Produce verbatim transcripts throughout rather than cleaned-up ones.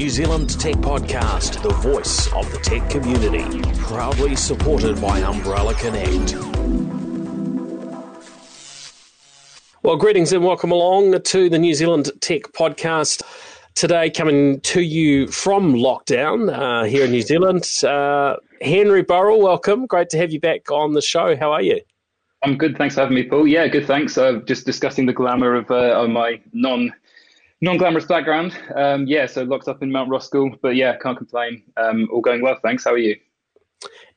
New Zealand tech podcast, the voice of the tech community, proudly supported by Umbrella Connect. Well, greetings and welcome along to the New Zealand tech podcast. Today, coming to you from lockdown uh, here in New Zealand, uh, Henry Burrell, welcome. Great to have you back on the show. How are you? I'm good. Thanks for having me, Paul. Yeah, good. Thanks. Uh, just discussing the glamour of, uh, of my non non glamorous background. Um, yeah, so locked up in Mount Roskill, but yeah, can't complain. Um, all going well. Thanks. How are you?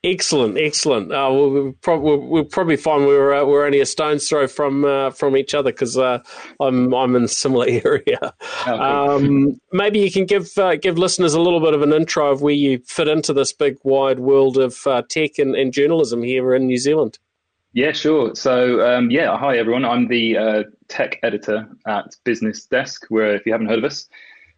Excellent, excellent. Uh, we'll, we'll, pro- we'll, we'll probably find we're uh, we're only a stone's throw from uh, from each other because uh, I'm I'm in a similar area. Oh, cool. um, maybe you can give uh, give listeners a little bit of an intro of where you fit into this big wide world of uh, tech and, and journalism here in New Zealand. Yeah, sure. So um, yeah, hi everyone. I'm the uh, tech editor at Business Desk. Where if you haven't heard of us.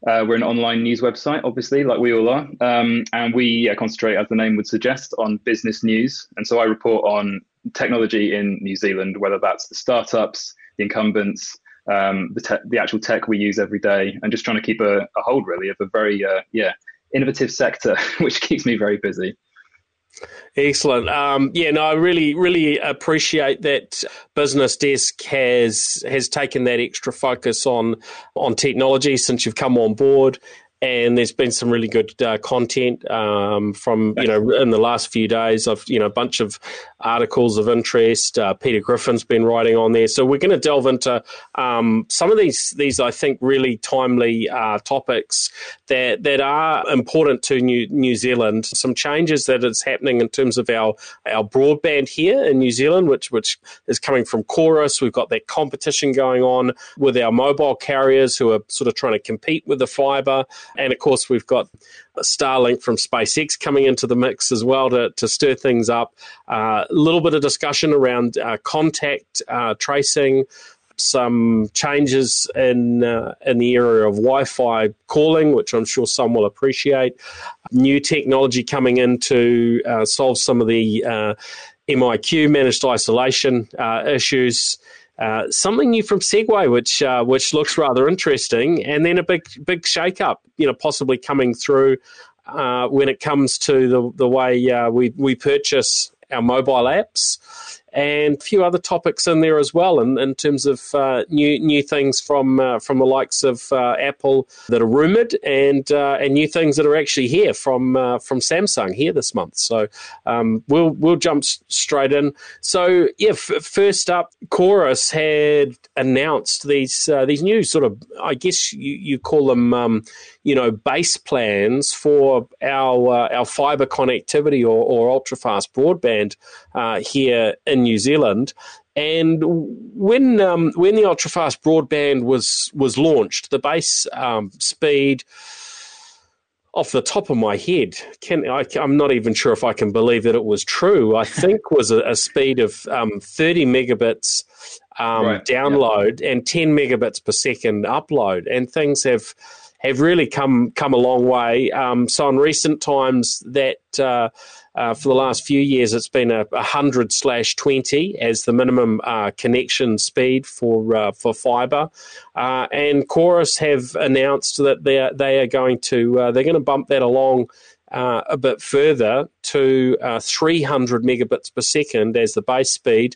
Uh, we're an online news website, obviously, like we all are. Um, and we yeah, concentrate, as the name would suggest, on business news. And so I report on technology in New Zealand, whether that's the startups, the incumbents, um, the, te- the actual tech we use every day, and just trying to keep a, a hold, really, of a very uh, yeah innovative sector, which keeps me very busy. Excellent. Um, yeah, no, I really, really appreciate that Business Desk has has taken that extra focus on on technology since you've come on board, and there's been some really good uh, content um, from you know in the last few days. I've you know a bunch of articles of interest. Uh, Peter Griffin's been writing on there, so we're going to delve into um, some of these these I think really timely uh, topics that that are important to New, New Zealand. Some changes that is happening in terms of our, our broadband here in New Zealand, which which is coming from Chorus. We've got that competition going on with our mobile carriers who are sort of trying to compete with the fibre. And of course, we've got Starlink from SpaceX coming into the mix as well to, to stir things up. A uh, little bit of discussion around uh, contact uh, tracing, some changes in uh, in the area of Wi-Fi calling, which I'm sure some will appreciate. New technology coming in to uh, solve some of the uh, M I Q, managed isolation uh, issues. Uh, something new from Segway, which uh, which looks rather interesting, and then a big big shake-up, you know, possibly coming through uh, when it comes to the the way uh, we we purchase our mobile apps, and a few other topics in there as well in, in terms of uh, new new things from uh, from the likes of uh, Apple that are rumoured, and uh, and new things that are actually here from uh, from Samsung here this month. So um, we'll we'll jump s- straight in. So yeah, f- first up, Chorus had announced these uh, these new sort of, I guess you, you call them um, you know base plans for our uh, our fibre connectivity or, or ultra fast broadband uh, here in New Zealand. And when um, when the ultra-fast broadband was was launched, the base um, speed, off the top of my head, can I, I'm not even sure if I can believe that it was true, I think was a, a speed of um, thirty megabits um, right. download yeah. and ten megabits per second upload. And things have have really come come a long way. Um, so in recent times that... Uh, Uh, for the last few years, it's been a one hundred slash twenty as the minimum uh, connection speed for uh, for fibre. Uh, and Chorus have announced that they are, they are going to uh, they're going to bump that along uh, a bit further to uh, three hundred megabits per second as the base speed,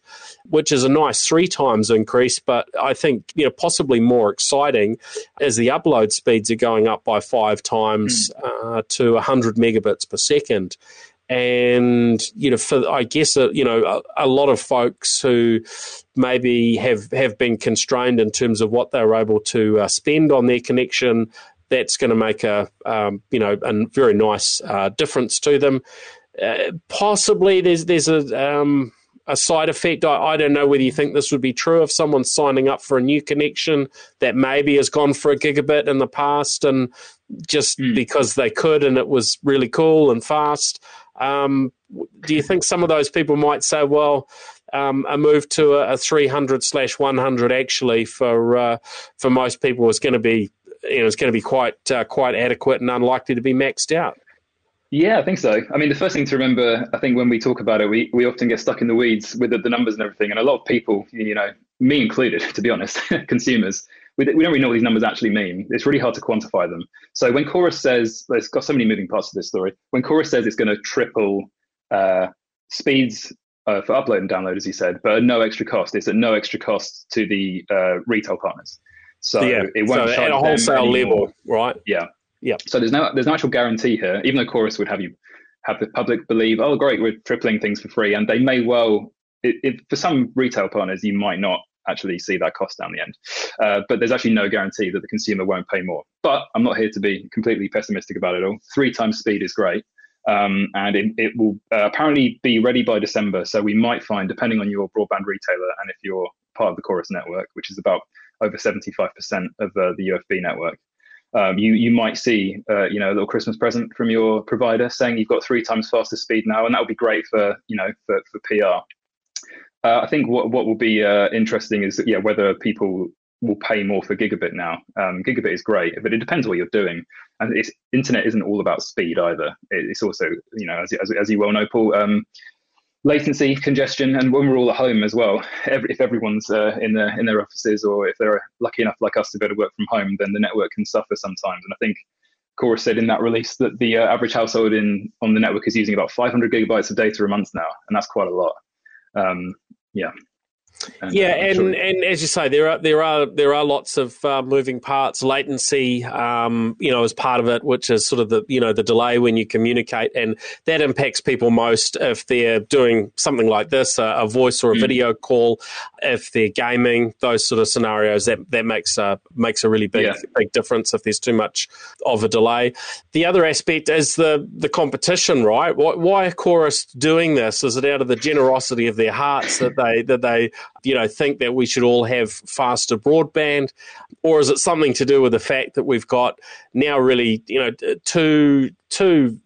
which is a nice three times increase. But I think you know possibly more exciting as the upload speeds are going up by five times mm. uh, to one hundred megabits per second. And, you know, for I guess, uh, you know, a, a lot of folks who maybe have, have been constrained in terms of what they're able to uh, spend on their connection, that's going to make a, um, you know, a very nice uh, difference to them. Uh, possibly there's there's a, um, a side effect. I, I don't know whether you think this would be true if someone's signing up for a new connection that maybe has gone for a gigabit in the past and just mm. because they could and it was really cool and fast. Um, do you think some of those people might say, well, um, a move to a three hundred slash one hundred actually for uh, for most people is going to be, you know, it's going to be quite uh, quite adequate and unlikely to be maxed out? Yeah, I think so. I mean, the first thing to remember, I think when we talk about it, we, we often get stuck in the weeds with the, the numbers and everything. And a lot of people, you know, me included, to be honest, consumers, we, we don't really know what these numbers actually mean. It's really hard to quantify them. So when Chorus says, there's got so many moving parts to this story, when Chorus says it's going to triple uh, speeds uh, for upload and download, as he said, but at no extra cost, it's at no extra cost to the uh, retail partners. So yeah, it won't so charge at a wholesale level, right? Yeah. Yeah. So there's no there's no actual guarantee here, even though Chorus would have you have the public believe, oh great, we're tripling things for free. And they may well, it, it, for some retail partners, you might not actually see that cost down the end. Uh, but there's actually no guarantee that the consumer won't pay more. But I'm not here to be completely pessimistic about it all. Three times speed is great. Um, and it, it will uh, apparently be ready by December. So we might find, depending on your broadband retailer and if you're part of the Chorus network, which is about over seventy-five percent of uh, the U F B network, um, you you might see uh, you know a little Christmas present from your provider saying you've got three times faster speed now, and that would be great for you know for for P R. Uh, I think what what will be uh, interesting is yeah whether people will pay more for gigabit now. Um, gigabit is great, but it depends what you're doing, and it's, internet isn't all about speed either. It, it's also you know as as, as you well know, Paul. Um, Latency, congestion, and when we're all at home as well. Every, if everyone's uh, in their in their offices, or if they're lucky enough like us to be able to work from home, then the network can suffer sometimes. And I think Chorus said in that release that the uh, average household in on the network is using about five hundred gigabytes of data a month now, and that's quite a lot. Um, yeah. And, yeah, uh, and, sure. and as you say, there are there are there are lots of uh, moving parts. Latency, um, you know, is part of it, which is sort of the you know the delay when you communicate, and that impacts people most if they're doing something like this, a, a voice or a mm. video call. If they're gaming, those sort of scenarios, that that makes a makes a really big yeah. big difference if there's too much of a delay. The other aspect is the the competition, right? Why, why are Chorus doing this? Is it out of the generosity of their hearts that they that they you know, think that we should all have faster broadband, or is it something to do with the fact that we've got now really, you know, two, two,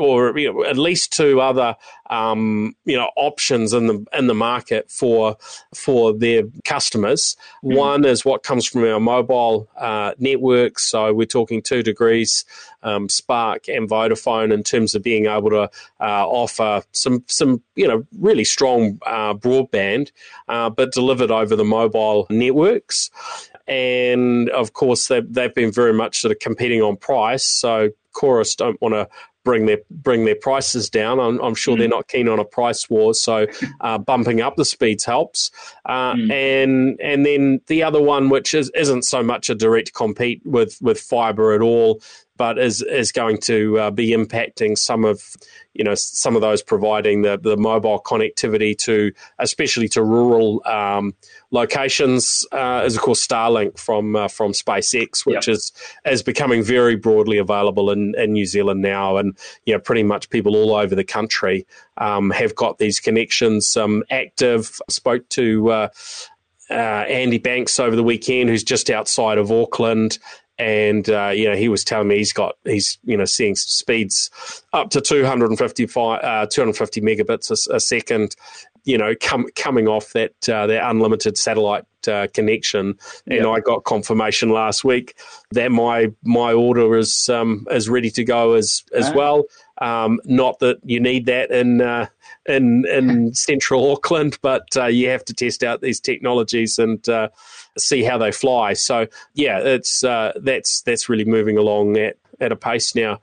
or you know, at least two other, um, you know, options in the in the market for for their customers? Mm. One is what comes from our mobile uh, networks, so we're talking Two Degrees, um, Spark, and Vodafone in terms of being able to uh, offer some some you know really strong uh, broadband. Uh, but delivered over the mobile networks. And, of course, they've, they've been very much sort of competing on price. So Chorus don't want to bring their bring their prices down. I'm, I'm sure mm. they're not keen on a price war, so uh, bumping up the speeds helps. Uh, mm. And and then the other one, which is, isn't so much a direct compete with, with fibre at all, but is is going to uh, be impacting some of, you know, some of those providing the, the mobile connectivity to, especially to rural um, locations, uh, is of course Starlink from uh, from SpaceX, which yep. is is becoming very broadly available in, in New Zealand now, and you know, pretty much people all over the country um, have got these connections um, active. I spoke to uh, uh, Andy Banks over the weekend, who's just outside of Auckland. And, uh, you know, he was telling me he's got, he's, you know, seeing speeds up to two hundred fifty megabits a, a second, you know, com- coming off that, uh, that unlimited satellite uh, connection. And yeah. I got confirmation last week that my, my order is, um, is ready to go as, as oh. well. Um, not that you need that in, uh, in, in central Auckland, but uh, you have to test out these technologies and, uh, see how they fly. So yeah, it's uh, that's that's really moving along at, at a pace now.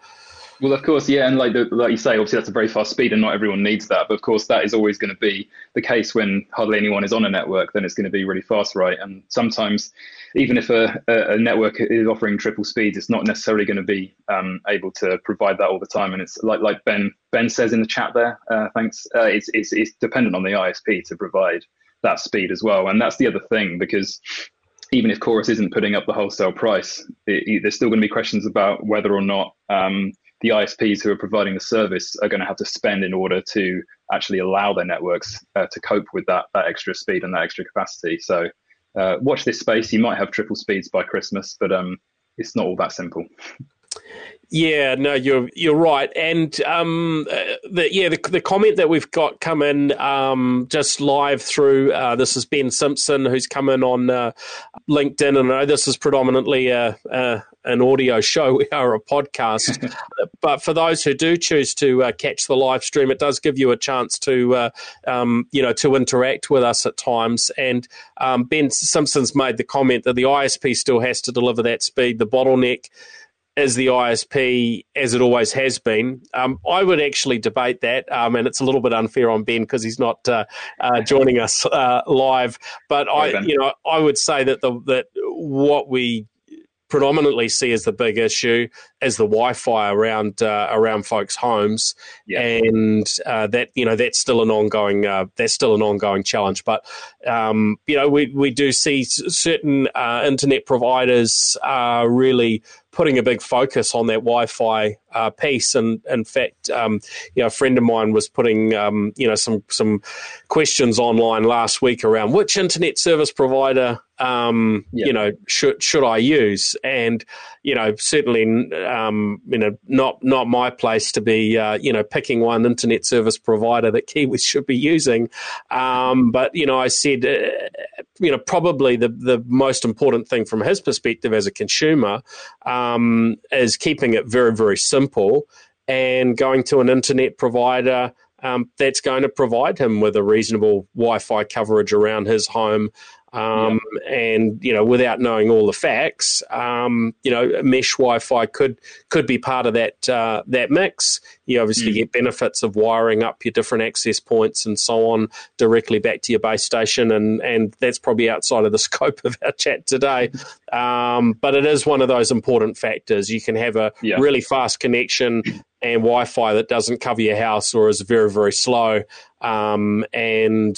Well, of course, yeah, and like the, like you say, obviously that's a very fast speed, and not everyone needs that. But of course, that is always going to be the case when hardly anyone is on a network. Then it's going to be really fast, right? And sometimes, even if a, a network is offering triple speeds, it's not necessarily going to be um, able to provide that all the time. And it's like like Ben Ben says in the chat there. Uh, thanks. Uh, it's it's it's dependent on the I S P to provide that speed as well. And that's the other thing, because even if Chorus isn't putting up the wholesale price, it, it, there's still going to be questions about whether or not um, the I S Ps who are providing the service are going to have to spend in order to actually allow their networks uh, to cope with that, that extra speed and that extra capacity. So uh, watch this space. You might have triple speeds by Christmas, but um, it's not all that simple. Yeah, no, you're you're right, and um, the, yeah, the, the comment that we've got come in um, just live through uh, this is Ben Simpson, who's come in on uh, LinkedIn, and I know this is predominantly a, a, an audio show, we are a podcast, but for those who do choose to uh, catch the live stream, it does give you a chance to uh, um, you know to interact with us at times. And um, Ben Simpson's made the comment that the I S P still has to deliver that speed. The bottleneck is the I S P, as it always has been. Um, I would actually debate that, um, and it's a little bit unfair on Ben because he's not uh, uh, joining us uh, live. But I, you know, I would say that the that what we predominantly see as the big issue is the Wi-Fi around uh, around folks' homes, yeah. and uh, that you know that's still an ongoing uh, that's still an ongoing challenge. But um, you know, we we do see certain uh, internet providers uh, really putting a big focus on that Wi-Fi uh, piece. And in fact, um, you know, a friend of mine was putting, um, you know, some some questions online last week around which internet service provider, um, yeah. you know, should should I use? And you know, certainly, um, you know, not not my place to be, uh, you know, picking one internet service provider that Kiwis should be using. Um, but you know, I said, uh, you know, probably the the most important thing from his perspective as a consumer. Um, Um, is keeping it very, very simple and going to an internet provider um, that's going to provide him with a reasonable Wi-Fi coverage around his home. Um, yeah. And, you know, without knowing all the facts, um, you know, mesh Wi-Fi could could be part of that uh, that mix. You obviously mm. get benefits of wiring up your different access points and so on directly back to your base station, and, and that's probably outside of the scope of our chat today. Um, but it is one of those important factors. You can have a yeah. really fast connection and Wi-Fi that doesn't cover your house or is very, very slow, um, and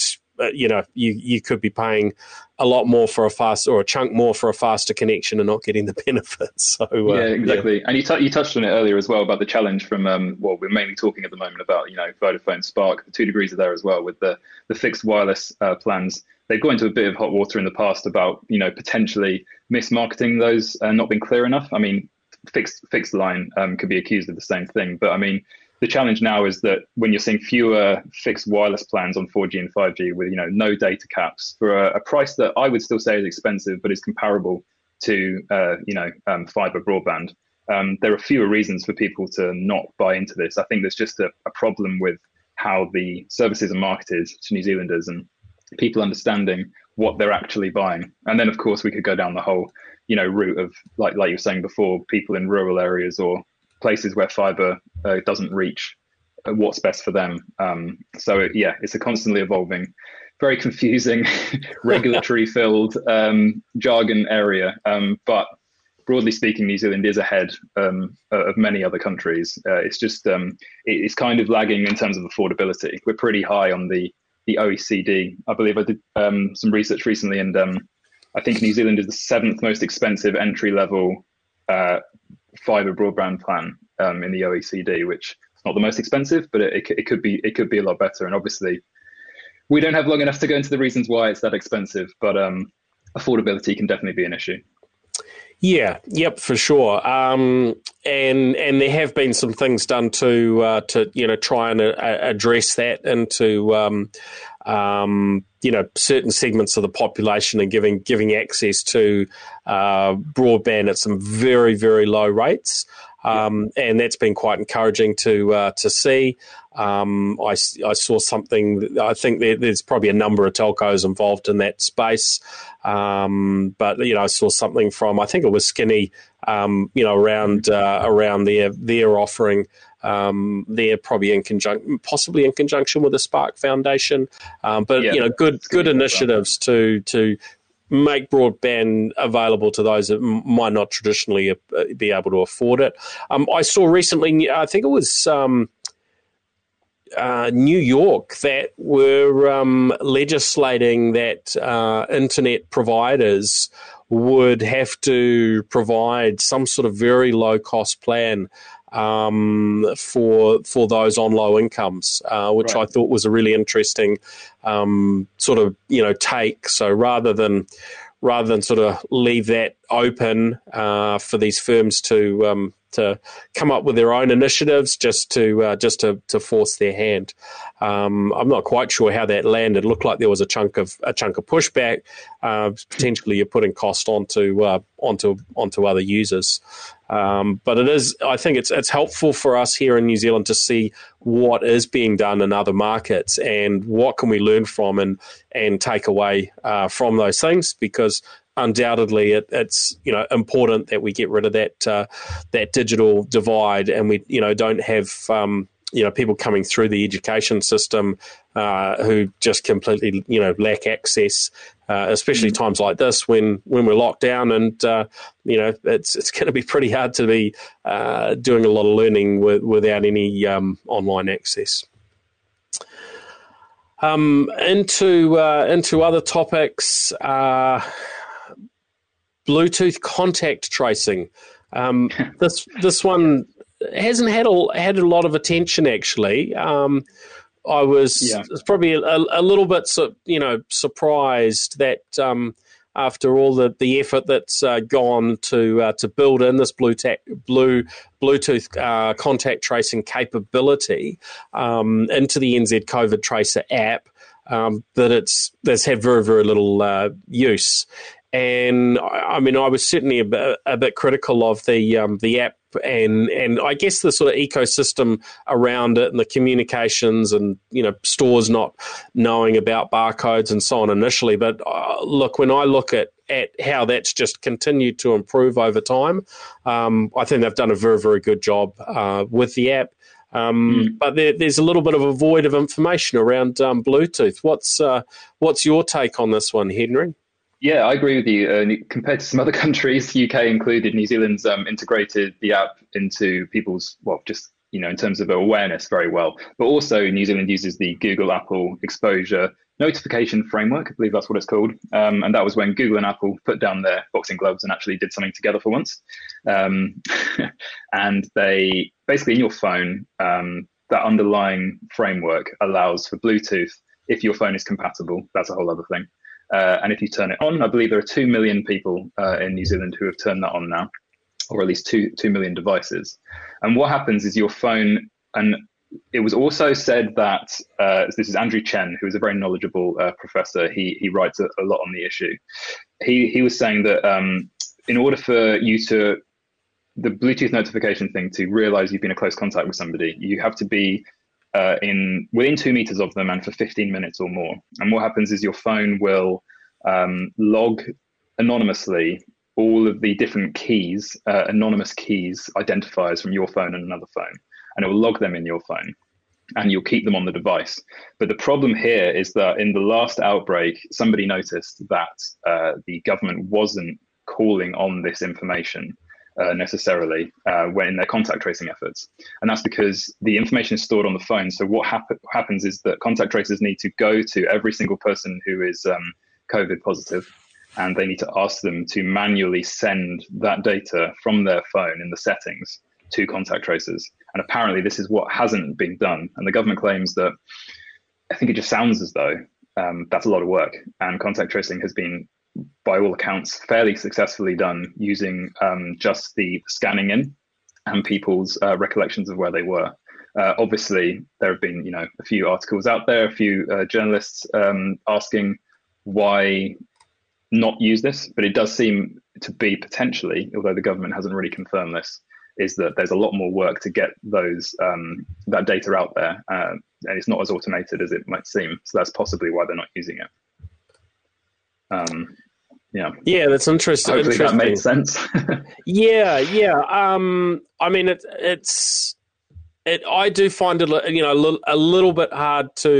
you know, you, you could be paying a lot more for a fast or a chunk more for a faster connection and not getting the benefits. So uh, yeah, exactly. Yeah. And you, t- you touched on it earlier as well about the challenge from, um, well, we're mainly talking at the moment about, you know, Vodafone, Spark, Two Degrees are there as well with the, the fixed wireless uh, plans. They've gone into a bit of hot water in the past about, you know, potentially mismarketing those and not being clear enough. I mean, fixed, fixed line um, could be accused of the same thing, but I mean, the challenge now is that when you're seeing fewer fixed wireless plans on four G and five G with, you know, no data caps for a, a price that I would still say is expensive, but is comparable to, uh, you know, um, fiber broadband. Um, there are fewer reasons for people to not buy into this. I think there's just a, a problem with how the services are marketed to New Zealanders and people understanding what they're actually buying. And then, of course, we could go down the whole, you know, route of like like you were saying before, people in rural areas or places where fiber uh, doesn't reach uh, what's best for them. Um, so yeah, it's a constantly evolving, very confusing, regulatory filled um, jargon area. Um, but broadly speaking, New Zealand is ahead um, of many other countries. Uh, it's just, um, it, it's kind of lagging in terms of affordability. We're pretty high on the, the O E C D. I believe I did um, some research recently, and um, I think New Zealand is the seventh most expensive entry level uh, fiber broadband plan um, in the O E C D, which is not the most expensive, but it, it, it could be it could be a lot better. And obviously, we don't have long enough to go into the reasons why it's that expensive, but um, affordability can definitely be an issue. Yeah, yep, for sure. Um, and and there have been some things done to uh, to you know try and uh, address that and to um, um, you know certain segments of the population and giving giving access to uh, broadband at some very very low rates. Um, and that's been quite encouraging to uh, to see. Um, I, I saw something. I think there, there's probably a number of telcos involved in that space. Um, but you know, I saw something from I think it was Skinny. Um, you know, around uh, around their their offering. Um, they're probably in conjunction, possibly in conjunction with the Spark Foundation. Um, but yeah, you know, good good initiatives to to. make broadband available to those that might not traditionally be able to afford it. Um, I saw recently, I think it was um, uh, New York, that were um, legislating that uh, internet providers would have to provide some sort of very low-cost plan um, for for those on low incomes, uh, which right. I thought was a really interesting um, sort of you know take. So rather than rather than sort of leave that open uh, for these firms to um, to come up with their own initiatives just to uh, just to, to force their hand. Um, I'm not quite sure how that landed. It looked like there was a chunk of a chunk of pushback. Uh, potentially, you're putting cost onto uh, onto onto other users. Um, but it is, I think it's it's helpful for us here in New Zealand to see what is being done in other markets and what can we learn from and and take away uh, from those things, because undoubtedly it, it's you know important that we get rid of that uh, that digital divide and we you know don't have um, you know people coming through the education system uh, who just completely you know lack access. Uh, especially mm-hmm. times like this when, when we're locked down and, uh, you know, it's it's going to be pretty hard to be uh, doing a lot of learning with, without any um, online access. Um, into, uh, into other topics, uh, Bluetooth contact tracing. Um, this this one hasn't had a, had a lot of attention, actually. Um I was yeah. probably a, a little bit, you know, surprised that um, after all the, the effort that's uh, gone to uh, to build in this Bluetooth blue Bluetooth uh, contact tracing capability um, into the N Z COVID Tracer app, um, that it's that's had very very little uh, use. And I mean, I was certainly a bit, a bit critical of the um, the app and and I guess the sort of ecosystem around it and the communications and you know stores not knowing about barcodes and so on initially. But uh, look, when I look at at how that's just continued to improve over time, um, I think they've done a very very good job uh, with the app. Um, mm. But there, there's a little bit of a void of information around um, Bluetooth. What's uh, what's your take on this one, Henry? Yeah, I agree with you. Uh, compared to some other countries, U K included, New Zealand's um, integrated the app into people's, well, just, you know, in terms of awareness very well. But also New Zealand uses the Google Apple exposure notification framework, I believe that's what it's called. Um, and that was when Google and Apple put down their boxing gloves and actually did something together for once. Um, and they basically in your phone, um, that underlying framework allows for Bluetooth if your phone is compatible. That's a whole other thing. Uh, and if you turn it on, I believe there are two million people uh, in New Zealand who have turned that on now, or at least two, two million devices. And what happens is your phone, and it was also said that, uh, this is Andrew Chen, who is a very knowledgeable uh, professor. He he writes a, a lot on the issue. He, he was saying that um, in order for you to, the Bluetooth notification thing to realize you've been in close contact with somebody, you have to be Uh, in within two meters of them and for fifteen minutes or more. And what happens is your phone will um, log anonymously all of the different keys, uh, anonymous keys, identifiers from your phone and another phone, and it will log them in your phone and you'll keep them on the device. But the problem here is that in the last outbreak, somebody noticed that uh, the government wasn't calling on this information Uh, necessarily uh, when in their contact tracing efforts. And that's because the information is stored on the phone. So what hap- happens is that contact tracers need to go to every single person who is um, COVID positive, and they need to ask them to manually send that data from their phone in the settings to contact tracers. And apparently this is what hasn't been done. And the government claims that, I think it just sounds as though um, that's a lot of work, and contact tracing has been, by all accounts, fairly successfully done using um, just the scanning in and people's uh, recollections of where they were. Uh, obviously, there have been, you know, a few articles out there, a few uh, journalists um, asking why not use this, but it does seem to be potentially, although the government hasn't really confirmed this, is that there's a lot more work to get those um, that data out there, uh, and it's not as automated as it might seem. So that's possibly why they're not using it. Um, yeah, yeah, that's interesting. Hopefully interesting. That made sense. yeah, yeah. Um, I mean, it, it's it. I do find it, you know, a little, a little bit hard to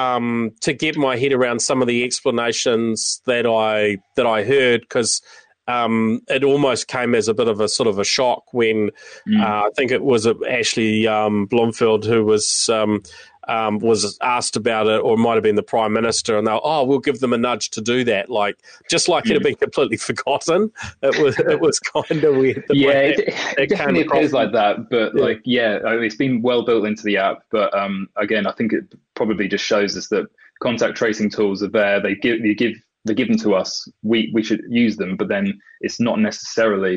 um, to get my head around some of the explanations that I that I heard, because um, it almost came as a bit of a sort of a shock when mm. uh, I think it was Ashley um, Bloomfield who was. Um, Um, was asked about it, or might have been the Prime Minister, and they'll oh, we'll give them a nudge to do that, like just like mm. it had been completely forgotten. It was it was kind of weird. The yeah, it, it, it definitely appears like that, but yeah. like yeah, it's been well built into the app. But um, again, I think it probably just shows us that contact tracing tools are there. They give they give they give them to us. We we should use them, but then it's not necessarily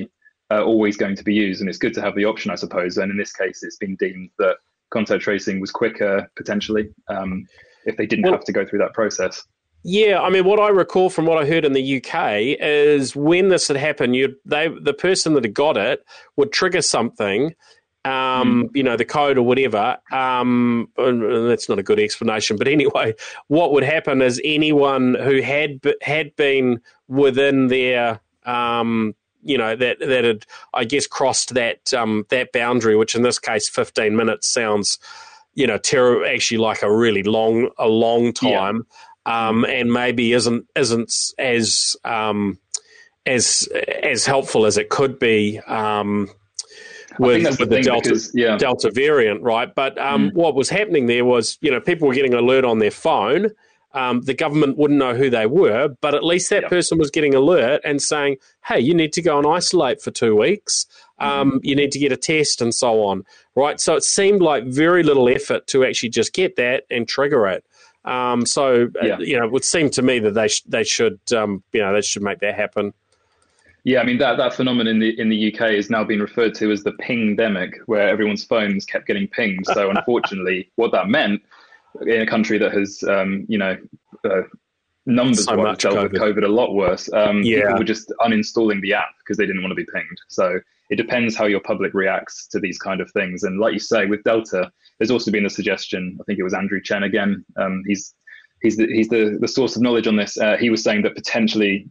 uh, always going to be used. And it's good to have the option, I suppose. And in this case, it's been deemed that contact tracing was quicker, potentially, um, if they didn't well, have to go through that process. Yeah, I mean, what I recall from what I heard in the U K is when this had happened, you they the person that had got it would trigger something, um, mm. you know, the code or whatever. Um, and that's not a good explanation, but anyway, what would happen is anyone who had had been within their, um, you know, that that had, I guess, crossed that um, that boundary, which in this case, fifteen minutes sounds, you know, ter- actually like a really long a long time. Yeah. Um, and maybe isn't isn't as um, as as helpful as it could be um, with, with the, the Delta because, yeah. Delta variant, right? But um, mm. what was happening there was, you know, people were getting an alert on their phone. Um, the government wouldn't know who they were, but at least that yep. person was getting alert and saying, hey, you need to go and isolate for two weeks. Um, mm. You need to get a test and so on, right? So it seemed like very little effort to actually just get that and trigger it. Um, so, yeah. uh, you know, it would seem to me that they sh- they should, um, you know, they should make that happen. Yeah, I mean, that, that phenomenon in the in the U K is now being referred to as the ping-demic, where everyone's phones kept getting pinged. So, unfortunately, what that meant in a country that has, um, you know, uh, numbers so wise dealt COVID. with COVID a lot worse, um, yeah. people were just uninstalling the app because they didn't want to be pinged. So it depends how your public reacts to these kind of things. And like you say, with Delta, there's also been a suggestion, I think it was Andrew Chen again, um, he's he's the, he's the, the source of knowledge on this. Uh, he was saying that potentially,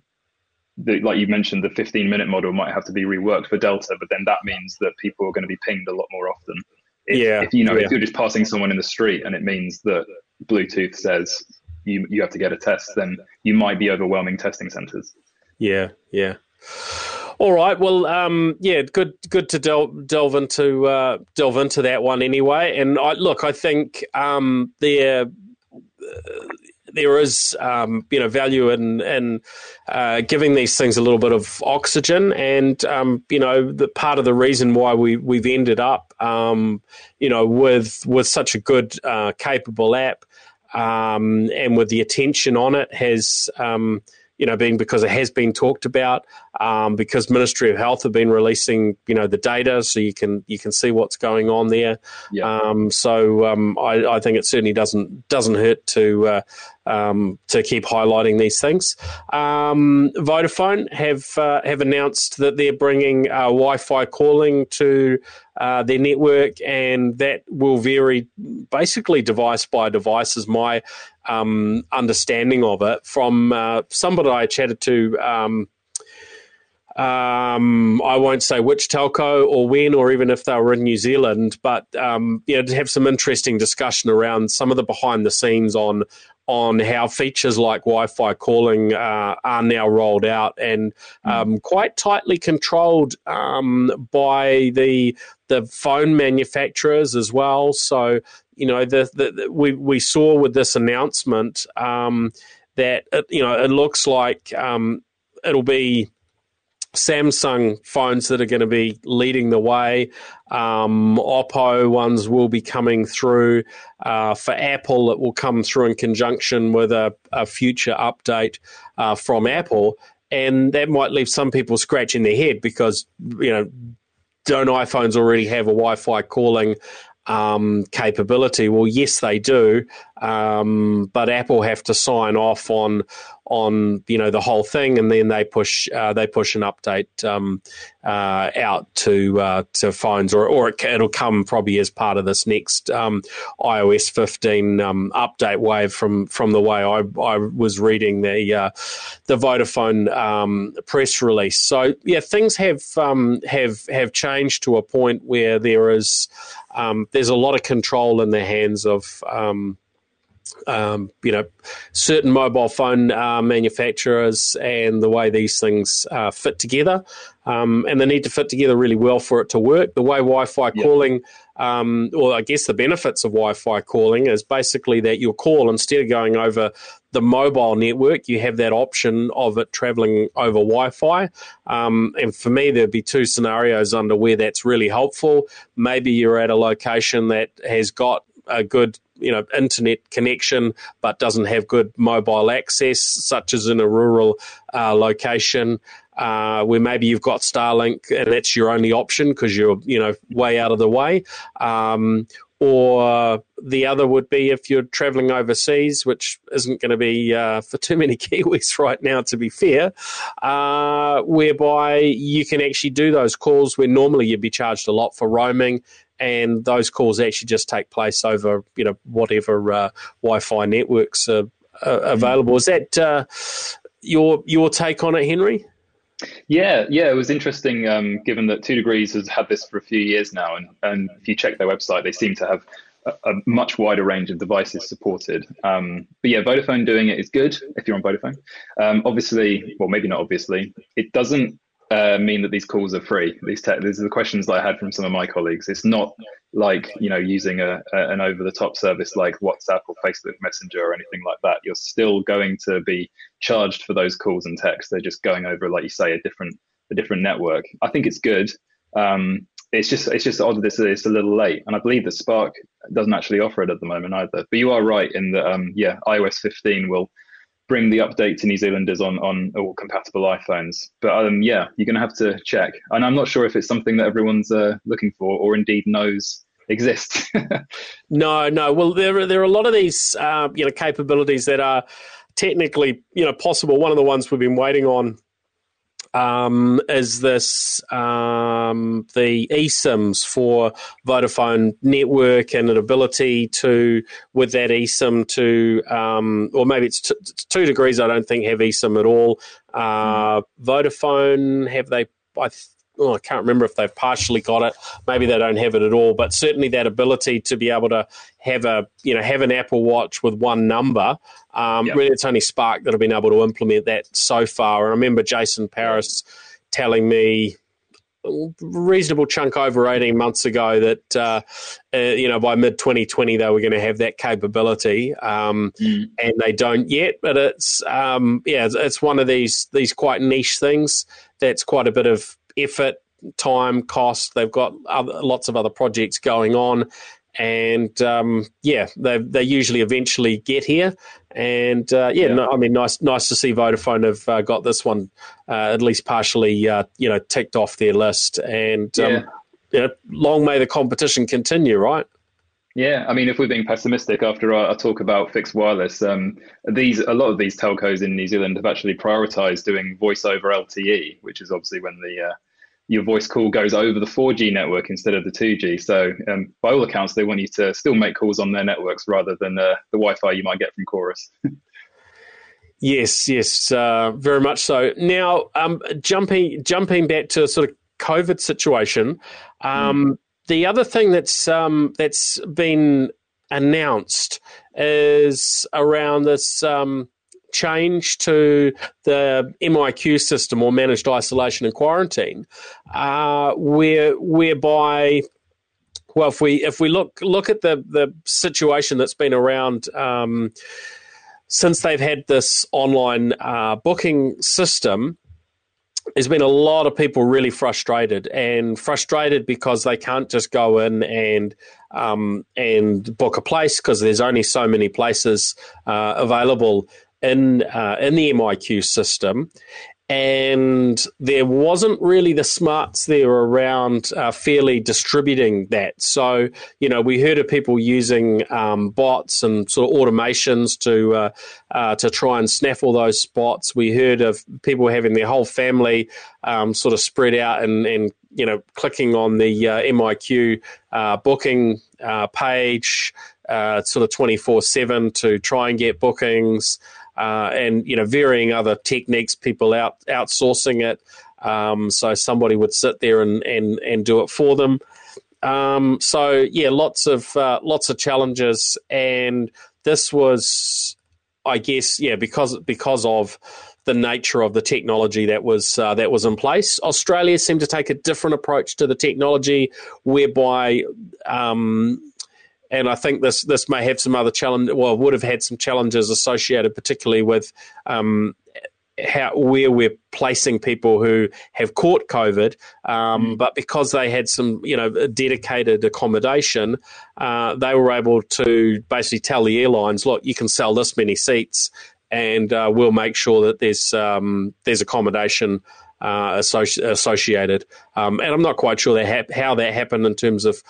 the, like you mentioned, the fifteen-minute model might have to be reworked for Delta, but then that means that people are going to be pinged a lot more often. If, yeah. if, you know, yeah. if you're just passing someone in the street and it means that Bluetooth says you you have to get a test, then you might be overwhelming testing centres. Yeah, yeah. All right. Well, um, yeah, good. Good to delve, delve into uh, delve into that one anyway. And I, look, I think um, there uh, there is um, you know value in in uh, giving these things a little bit of oxygen. And um, you know, the part of the reason why we we've ended up um, you know with with such a good uh, capable app um, and with the attention on it has. Um, You know, being because it has been talked about, um, because Ministry of Health have been releasing, you know, the data, so you can you can see what's going on there. Yeah. Um, so um, I, I think it certainly doesn't doesn't hurt to uh, um, to keep highlighting these things. Um, Vodafone have uh, have announced that they're bringing uh, Wi-Fi calling to uh, their network, and that will vary basically device by device. Is my Um, understanding of it from uh, somebody I chatted to. Um, um, I won't say which telco or when, or even if they were in New Zealand, but um, you know, to have some interesting discussion around some of the behind the scenes on on how features like Wi-Fi calling uh, are now rolled out and um, quite tightly controlled um, by the the phone manufacturers as well. So. You know, the, the, the, we we saw with this announcement um, that it, you know it looks like um, it'll be Samsung phones that are going to be leading the way. Um, Oppo ones will be coming through. Uh, for Apple, it will come through in conjunction with a, a future update uh, from Apple, and that might leave some people scratching their head because you know, don't iPhones already have a Wi-Fi calling? Um, capability. Well, yes, they do, um, but Apple have to sign off on on you know the whole thing, and then they push uh, they push an update um, uh, out to uh, to phones, or or it, it'll come probably as part of this next um, i O S fifteen um, update wave. From from the way I, I was reading the uh, the Vodafone um, press release, so yeah, things have um, have have changed to a point where there is. Um, there's a lot of control in the hands of, um, um, you know, certain mobile phone uh, manufacturers and the way these things uh, fit together. Um, and they need to fit together really well for it to work. The way Wi-Fi yeah. calling, um, or I guess the benefits of Wi-Fi calling is basically that your call, instead of going over the mobile network, you have that option of it traveling over Wi-Fi. Um, and for me, there'd be two scenarios under where that's really helpful. Maybe you're at a location that has got a good you know, internet connection but doesn't have good mobile access, such as in a rural uh, location, uh, where maybe you've got Starlink and that's your only option because you're, you know, way out of the way. Um, or the other would be if you're travelling overseas, which isn't going to be uh, for too many Kiwis right now, to be fair, uh, whereby you can actually do those calls where normally you'd be charged a lot for roaming, and those calls actually just take place over, you know, whatever uh, Wi-Fi networks are, are available. Is that uh, your your take on it, Henry? Yeah, yeah, it was interesting, um, given that Two Degrees has had this for a few years now, and, and if you check their website, they seem to have a, a much wider range of devices supported. Um, but yeah, Vodafone doing it is good if you're on Vodafone. Um, obviously, well, maybe not obviously, it doesn't uh, mean that these calls are free. These, te- these are the questions that I had from some of my colleagues. It's not like, you know, using a, a an over-the-top service like WhatsApp or Facebook Messenger or anything like that. You're still going to be charged for those calls and texts. They're just going over, like you say, a different a different network. I think it's good. Um, it's just it's just odd that it's, it's a little late, and I believe that Spark doesn't actually offer it at the moment either. But you are right in that, um, yeah, i O S fifteen will bring the update to New Zealanders on, on all compatible iPhones. But um, yeah, you're going to have to check. And I'm not sure if it's something that everyone's uh, looking for or indeed knows exists. no, no. Well, there are, there are a lot of these uh, you know, capabilities that are technically, you know, possible. One of the ones we've been waiting on um, is this, um, the eSIMs for Vodafone network, and an ability to, with that eSIM to, um, or maybe it's t- two degrees, I don't think have eSIM at all. Uh, mm. Vodafone, have they, I th- Oh, I can't remember if they've partially got it. Maybe they don't have it at all. But certainly that ability to be able to have a, you know, have an Apple Watch with one number. Um, yep. Really, it's only Spark that have been able to implement that so far. And I remember Jason Paris telling me a reasonable chunk over eighteen months ago that uh, uh, you know, by mid twenty twenty they were going to have that capability, um, mm. and they don't yet. But it's um, yeah, it's, it's one of these these quite niche things that's quite a bit of effort, time, cost. They've got other, lots of other projects going on, and um, yeah, they they usually eventually get here. And uh, yeah, yeah. No, I mean, nice nice to see Vodafone have uh, got this one uh, at least partially, uh, you know, ticked off their list. And yeah. um, you know, long may the competition continue, right? Yeah, I mean, if we're being pessimistic after our, our talk about fixed wireless, um, these a lot of these telcos in New Zealand have actually prioritised doing voice over L T E, which is obviously when the uh, your voice call goes over the four G network instead of the two G. So um, by all accounts, they want you to still make calls on their networks rather than uh, the Wi-Fi you might get from Chorus. yes, yes, uh, very much so. Now, um, jumping jumping back to sort of COVID situation. Um, mm. The other thing that's um, that's been announced is around this um, change to the M I Q system, or managed isolation and quarantine, uh, where whereby, well, if we if we look look at the the situation that's been around um, since they've had this online uh, booking system. There's been a lot of people really frustrated, and frustrated because they can't just go in and um, and book a place, because there's only so many places uh, available in uh, in the M I Q system. And there wasn't really the smarts there around uh, fairly distributing that. So, you know, we heard of people using um, bots and sort of automations to uh, uh, to try and snaffle those spots. We heard of people having their whole family um, sort of spread out and, and you know, clicking on the uh, M I Q uh, booking uh, page uh, sort of twenty-four seven to try and get bookings. Uh, and, you know, varying other techniques, people out outsourcing it. Um, so somebody would sit there and, and, and do it for them. Um, so, yeah, lots of uh, lots of challenges. And this was, I guess, yeah, because because of the nature of the technology that was uh, that was in place. Australia seemed to take a different approach to the technology, whereby um And I think this this may have some other challenge. Well, would have had some challenges associated, particularly with um, how where we're replacing people who have caught COVID, um, mm. but because they had some, you know, dedicated accommodation, uh, they were able to basically tell the airlines, look, you can sell this many seats and uh, we'll make sure that there's um, there's accommodation uh, associ- associated. Um, and I'm not quite sure that ha- how that happened in terms of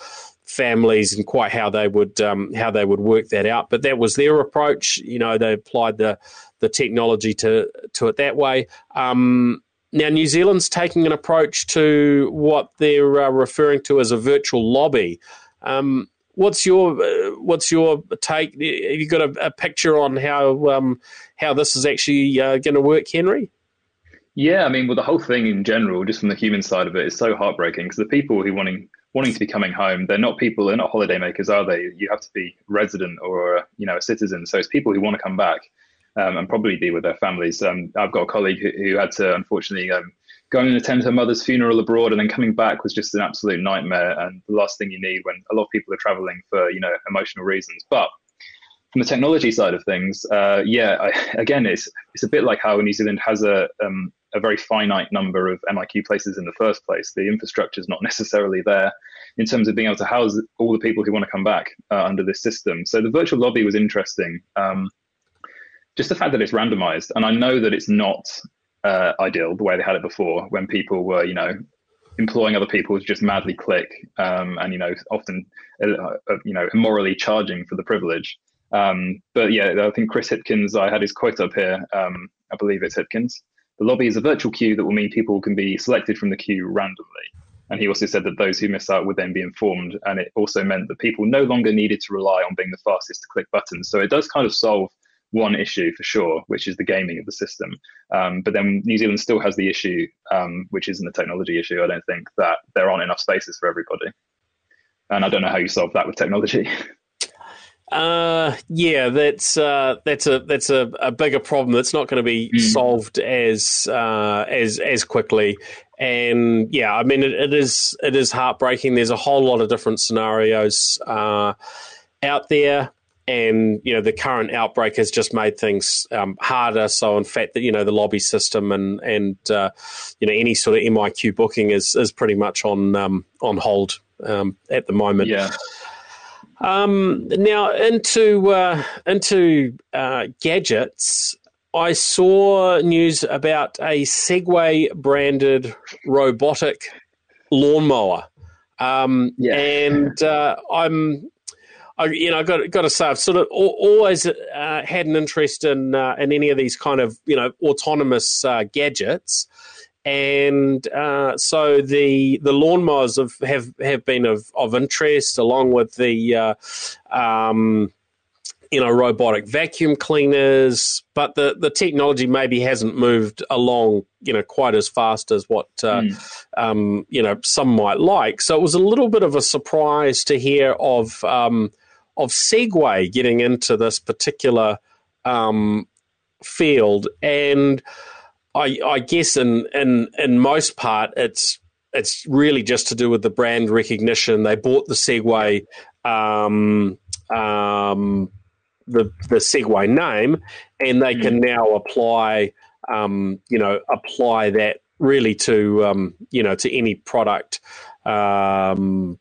families and quite how they would um, how they would work that out, but that was their approach. You know, they applied the the technology to to it that way. Um, now, New Zealand's taking an approach to what they're uh, referring to as a virtual lobby. Um, what's your uh, what's your take? Have you got a, a picture on how um, how this is actually uh, going to work, Henry? Yeah, I mean, well, the whole thing in general, just from the human side of it, is so heartbreaking because the people who wanting wanting to be coming home, they're not people, they're not holidaymakers, are they? You have to be resident or, you know, a citizen. So it's people who want to come back um, and probably be with their families. Um, I've got a colleague who, who had to, unfortunately, um, go and attend her mother's funeral abroad, and then coming back was just an absolute nightmare. And the last thing you need when a lot of people are traveling for, you know, emotional reasons. But from the technology side of things, uh, yeah, I, again, it's it's a bit like how New Zealand has a um, a very finite number of M I Q places in the first place. The infrastructure is not necessarily there in terms of being able to house all the people who want to come back uh, under this system. So the virtual lobby was interesting. Um, just the fact that it's randomized, and I know that it's not uh, ideal the way they had it before, when people were, you know, employing other people to just madly click um, and, you know, often, uh, you know, immorally charging for the privilege. Um, but yeah, I think Chris Hipkins, I had his quote up here. Um, I believe it's Hipkins. The lobby is a virtual queue that will mean people can be selected from the queue randomly. And he also said that those who miss out would then be informed. And it also meant that people no longer needed to rely on being the fastest to click buttons. So it does kind of solve one issue for sure, which is the gaming of the system. Um, but then New Zealand still has the issue, um, which isn't a technology issue, I don't think, that there aren't enough spaces for everybody. And I don't know how you solve that with technology. Uh, yeah, that's uh, that's a that's a, a bigger problem that's not going to be mm. solved as uh, as as quickly. And yeah, I mean it, it is it is heartbreaking. There's a whole lot of different scenarios uh, out there, and you know the current outbreak has just made things um, harder. So in fact, that you know the lobby system and and uh, you know any sort of M I Q booking is is pretty much on um, on hold um, at the moment. Yeah. Um, now into uh, into uh, gadgets, I saw news about a Segway branded robotic lawnmower, um, yeah. and uh, I'm, I, you know, I got got to say I've sort of always uh, had an interest in uh, in any of these kind of you know autonomous uh, gadgets. And uh, so the the lawnmowers have, have, have been of, of interest, along with the uh, um, you know robotic vacuum cleaners. But the, the technology maybe hasn't moved along you know quite as fast as what uh, mm. um, you know some might like. So it was a little bit of a surprise to hear of um, of Segway getting into this particular um, field. And I, I guess in, in in most part it's it's really just to do with the brand recognition. They bought the Segway um, um, the the Segway name, and they can now apply um, you know apply that really to um, you know to any product um,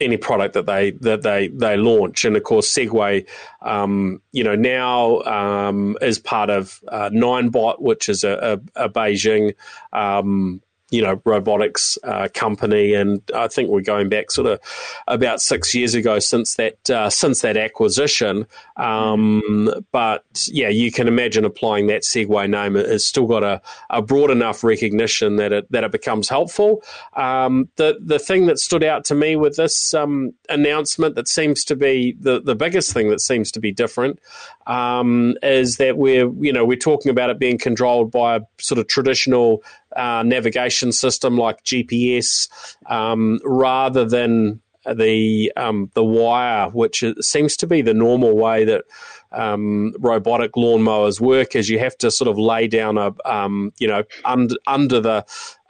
any product that they that they they launch. And of course Segway um, you know now um, is part of uh, Ninebot, which is a, a, a Beijing um, you know robotics uh, company, and I think we're going back sort of about six years ago since that uh, since that acquisition. Um, but yeah, you can imagine applying that Segway name has still got a, a broad enough recognition that it that it becomes helpful. Um, the the thing that stood out to me with this um, announcement, that seems to be the, the biggest thing that seems to be different, um, is that we're you know we're talking about it being controlled by a sort of traditional Uh, navigation system like G P S, um, rather than the um, the wire, which seems to be the normal way that um, robotic lawnmowers work. Is you have to sort of lay down a um, you know under under the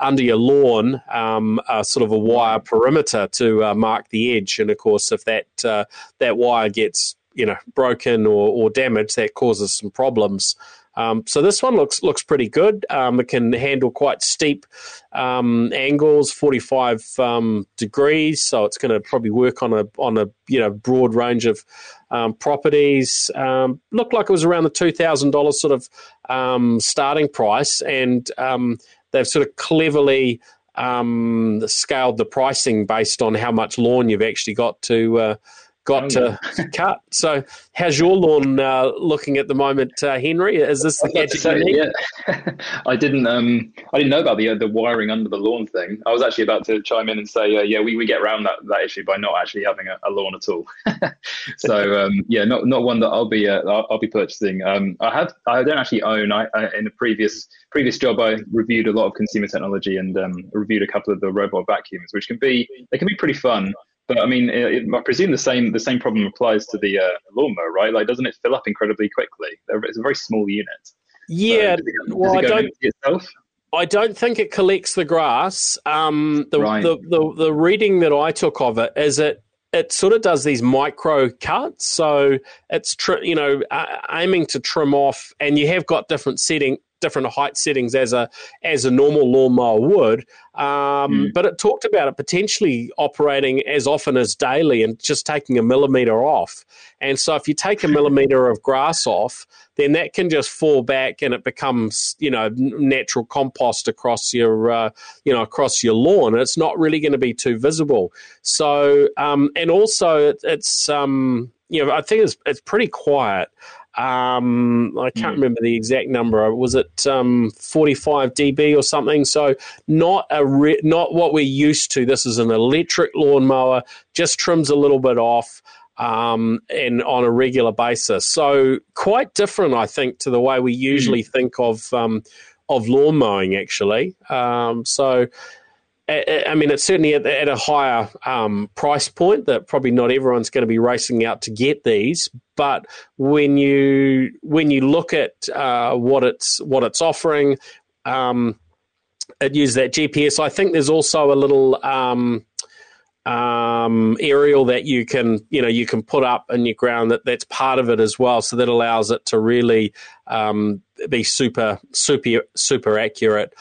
under your lawn um, a sort of a wire perimeter to uh, mark the edge, and of course if that uh, that wire gets you know broken or, or damaged, that causes some problems. Um, so this one looks looks pretty good. Um, it can handle quite steep um, angles, forty-five um, degrees. So it's going to probably work on a on a you know broad range of um, properties. Um, looked like it was around the two thousand dollars sort of um, starting price, and um, they've sort of cleverly um, scaled the pricing based on how much lawn you've actually got to. Uh, Got to cut. So, how's your lawn uh, looking at the moment, uh, Henry? Is this the gadget you need? Yeah. I didn't. Um, I didn't know about the uh, the wiring under the lawn thing. I was actually about to chime in and say, uh, yeah, we, we get around that, that issue by not actually having a, a lawn at all. so, um, yeah, not not one that I'll be uh, I'll, I'll be purchasing. Um, I have. I don't actually own. I, I in a previous previous job, I reviewed a lot of consumer technology and um, reviewed a couple of the robot vacuums, which can be they can be pretty fun. But I mean, it, I presume the same the same problem applies to the uh, lawnmower, right? Like, doesn't it fill up incredibly quickly? It's a very small unit. Yeah, so does it, does well, it go I don't. Itself? I don't think it collects the grass. Um, the, right. the the the reading that I took of it is it it sort of does these micro cuts, so it's tri- you know uh, aiming to trim off, and you have got different setting. different height settings as a as a normal lawnmower would, um, mm. but it talked about it potentially operating as often as daily and just taking a millimetre off. And so if you take a millimetre of grass off, then that can just fall back and it becomes, you know, natural compost across your, uh, you know, across your lawn. It's not really going to be too visible. So, um, and also it, it's, um, you know, I think it's it's pretty quiet. Um, I can't remember the exact number. Was it um, forty-five decibels or something? So not a re- not what we're used to. This is an electric lawnmower, just trims a little bit off um, and on a regular basis. So quite different, I think, to the way we usually mm. think of um, of lawn mowing, actually. Um, so, I, I mean, it's certainly at, at a higher um, price point that probably not everyone's going to be racing out to get these. But when you when you look at uh, what it's what it's offering, um, it uses that G P S. I think there's also a little um, um, aerial that you can you know you can put up in your ground that, that's part of it as well. So that allows it to really um, be super super super accurate.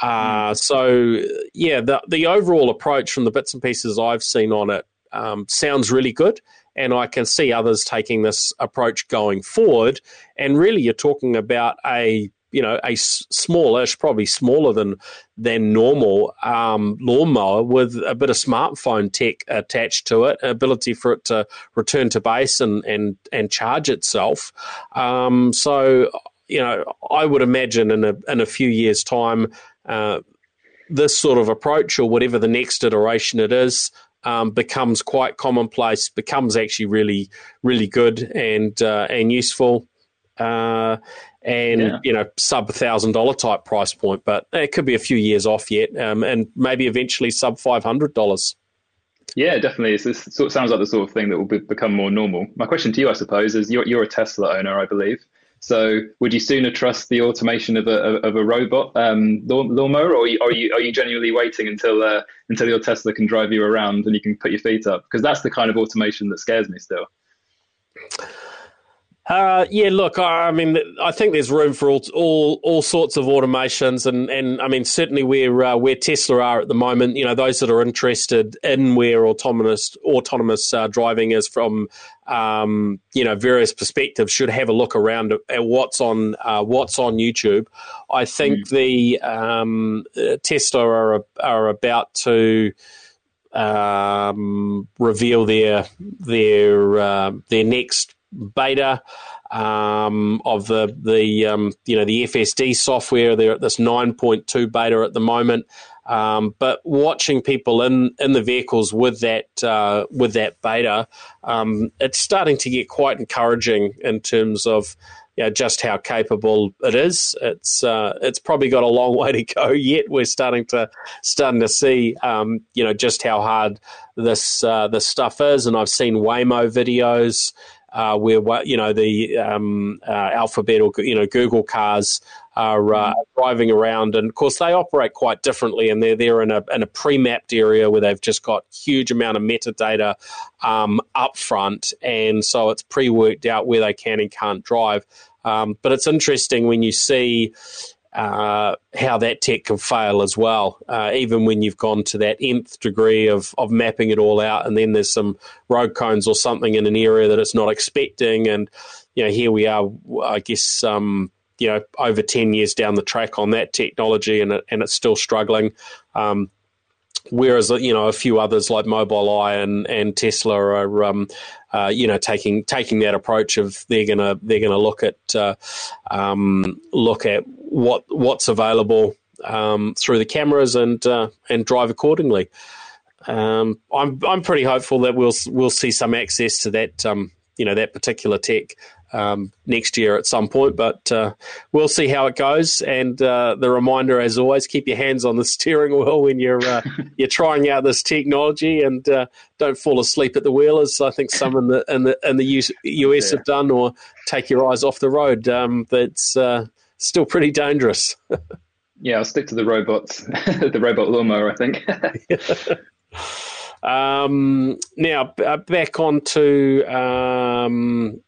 Uh, mm. So yeah, the the overall approach from the bits and pieces I've seen on it um, sounds really good. And I can see others taking this approach going forward. And really, you're talking about a you know a smallish, probably smaller than than normal um, lawnmower with a bit of smartphone tech attached to it, ability for it to return to base and and and charge itself. Um, so you know, I would imagine in a in a few years' time, uh, this sort of approach or whatever the next iteration it is. Um, becomes quite commonplace, becomes actually really, really good and uh, and useful, uh, and yeah. you know sub thousand dollar type price point. But it could be a few years off yet, um, and maybe eventually sub five hundred dollars. Yeah, definitely. It's, it's, it sounds like the sort of thing that will be, become more normal. My question to you, I suppose, is you're you're a Tesla owner, I believe. So, would you sooner trust the automation of a of a robot um, lawnmower, or are you, are you are you genuinely waiting until uh, until your Tesla can drive you around and you can put your feet up? Because that's the kind of automation that scares me still. Uh, yeah, look, I, I mean, I think there's room for all all, all sorts of automations, and, and I mean, certainly where uh, where Tesla are at the moment, you know, those that are interested in where autonomous autonomous uh, driving is from. Um, you know, various perspectives should have a look around at what's on uh, what's on YouTube. I think mm. the um, Tesla are are about to um, reveal their their uh, their next beta um, of the the um, you know the F S D software. They're at this nine point two beta at the moment. Um, but watching people in, in the vehicles with that uh, with that beta, um, it's starting to get quite encouraging in terms of you know, just how capable it is. It's uh, it's probably got a long way to go yet. We're starting to starting to see um, you know just how hard this uh, this stuff is, and I've seen Waymo videos. Uh, where you know the um, uh, Alphabet or you know Google cars are uh, driving around, and of course they operate quite differently, and they're they're in a in a pre-mapped area where they've just got huge amount of metadata um, up front, and so it's pre-worked out where they can and can't drive. Um, but it's interesting when you see uh, how that tech can fail as well, uh, even when you've gone to that nth degree of, of mapping it all out, and then there's some road cones or something in an area that it's not expecting. And, you know, here we are, I guess, um, you know, over ten years down the track on that technology, and it, and it's still struggling. Um, Whereas, you know, a few others like Mobileye and, and Tesla are, um, uh, you know, taking taking that approach of they're gonna they're gonna look at uh, um, look at what what's available um, through the cameras and uh, and drive accordingly. Um, I'm I'm pretty hopeful that we'll we'll see some access to that um, you know that particular tech um, next year at some point, but uh, we'll see how it goes. And uh, the reminder, as always, keep your hands on the steering wheel when you're uh, you're trying out this technology, and uh, don't fall asleep at the wheel, as I think some in the in the in the U S yeah. have done, or take your eyes off the road. Um, that's uh, still pretty dangerous. Yeah, I'll stick to the robots, the robot lawnmower, I think. um, now uh, back on to. Um,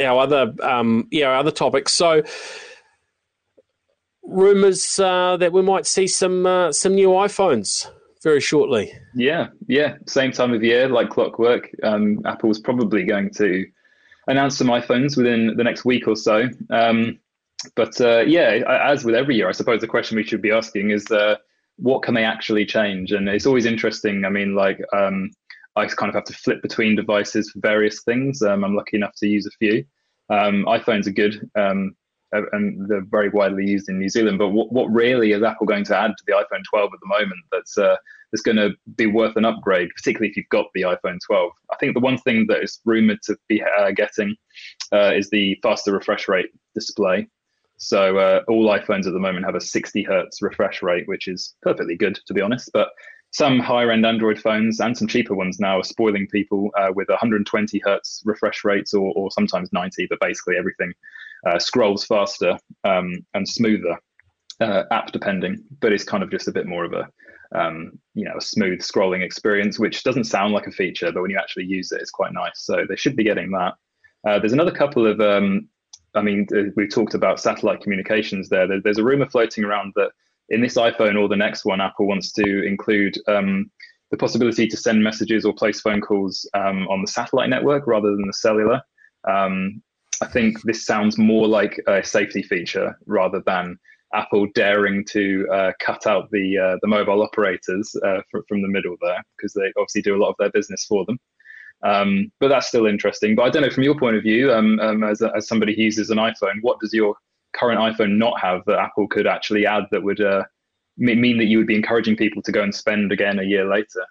Our other, um, yeah, our other topics. So, rumours uh, that we might see some uh, some new iPhones very shortly. Yeah, yeah. Same time of year, like clockwork. Um, Apple's probably going to announce some iPhones within the next week or so. Um, but uh, yeah, as with every year, I suppose the question we should be asking is, uh, what can they actually change? And it's always interesting. I mean, like. Um, I kind of have to flip between devices for various things. Um, I'm lucky enough to use a few. Um, iPhones are good, um, and they're very widely used in New Zealand. But what, what really is Apple going to add to the iPhone twelve at the moment that's uh, that's going to be worth an upgrade, particularly if you've got the iPhone twelve? I think the one thing that is rumored to be uh, getting uh, is the faster refresh rate display. So uh, all iPhones at the moment have a sixty hertz refresh rate, which is perfectly good, to be honest. But some higher-end Android phones and some cheaper ones now are spoiling people uh, with one hundred twenty hertz refresh rates, or, or sometimes ninety, but basically everything uh, scrolls faster um, and smoother, uh, app-depending. But it's kind of just a bit more of a, um, you know, a smooth scrolling experience, which doesn't sound like a feature, but when you actually use it, it's quite nice. So they should be getting that. Uh, there's another couple of, um, I mean, we've talked about satellite communications there. there there's a rumor floating around that in this iPhone or the next one, Apple wants to include um, the possibility to send messages or place phone calls um, on the satellite network rather than the cellular. Um, I think this sounds more like a safety feature rather than Apple daring to uh, cut out the uh, the mobile operators uh, from, from the middle there, because they obviously do a lot of their business for them. Um, but that's still interesting. But I don't know, from your point of view, um, um, as, as somebody who uses an iPhone, what does your current iPhone not have that Apple could actually add that would uh, mean that you would be encouraging people to go and spend again a year later?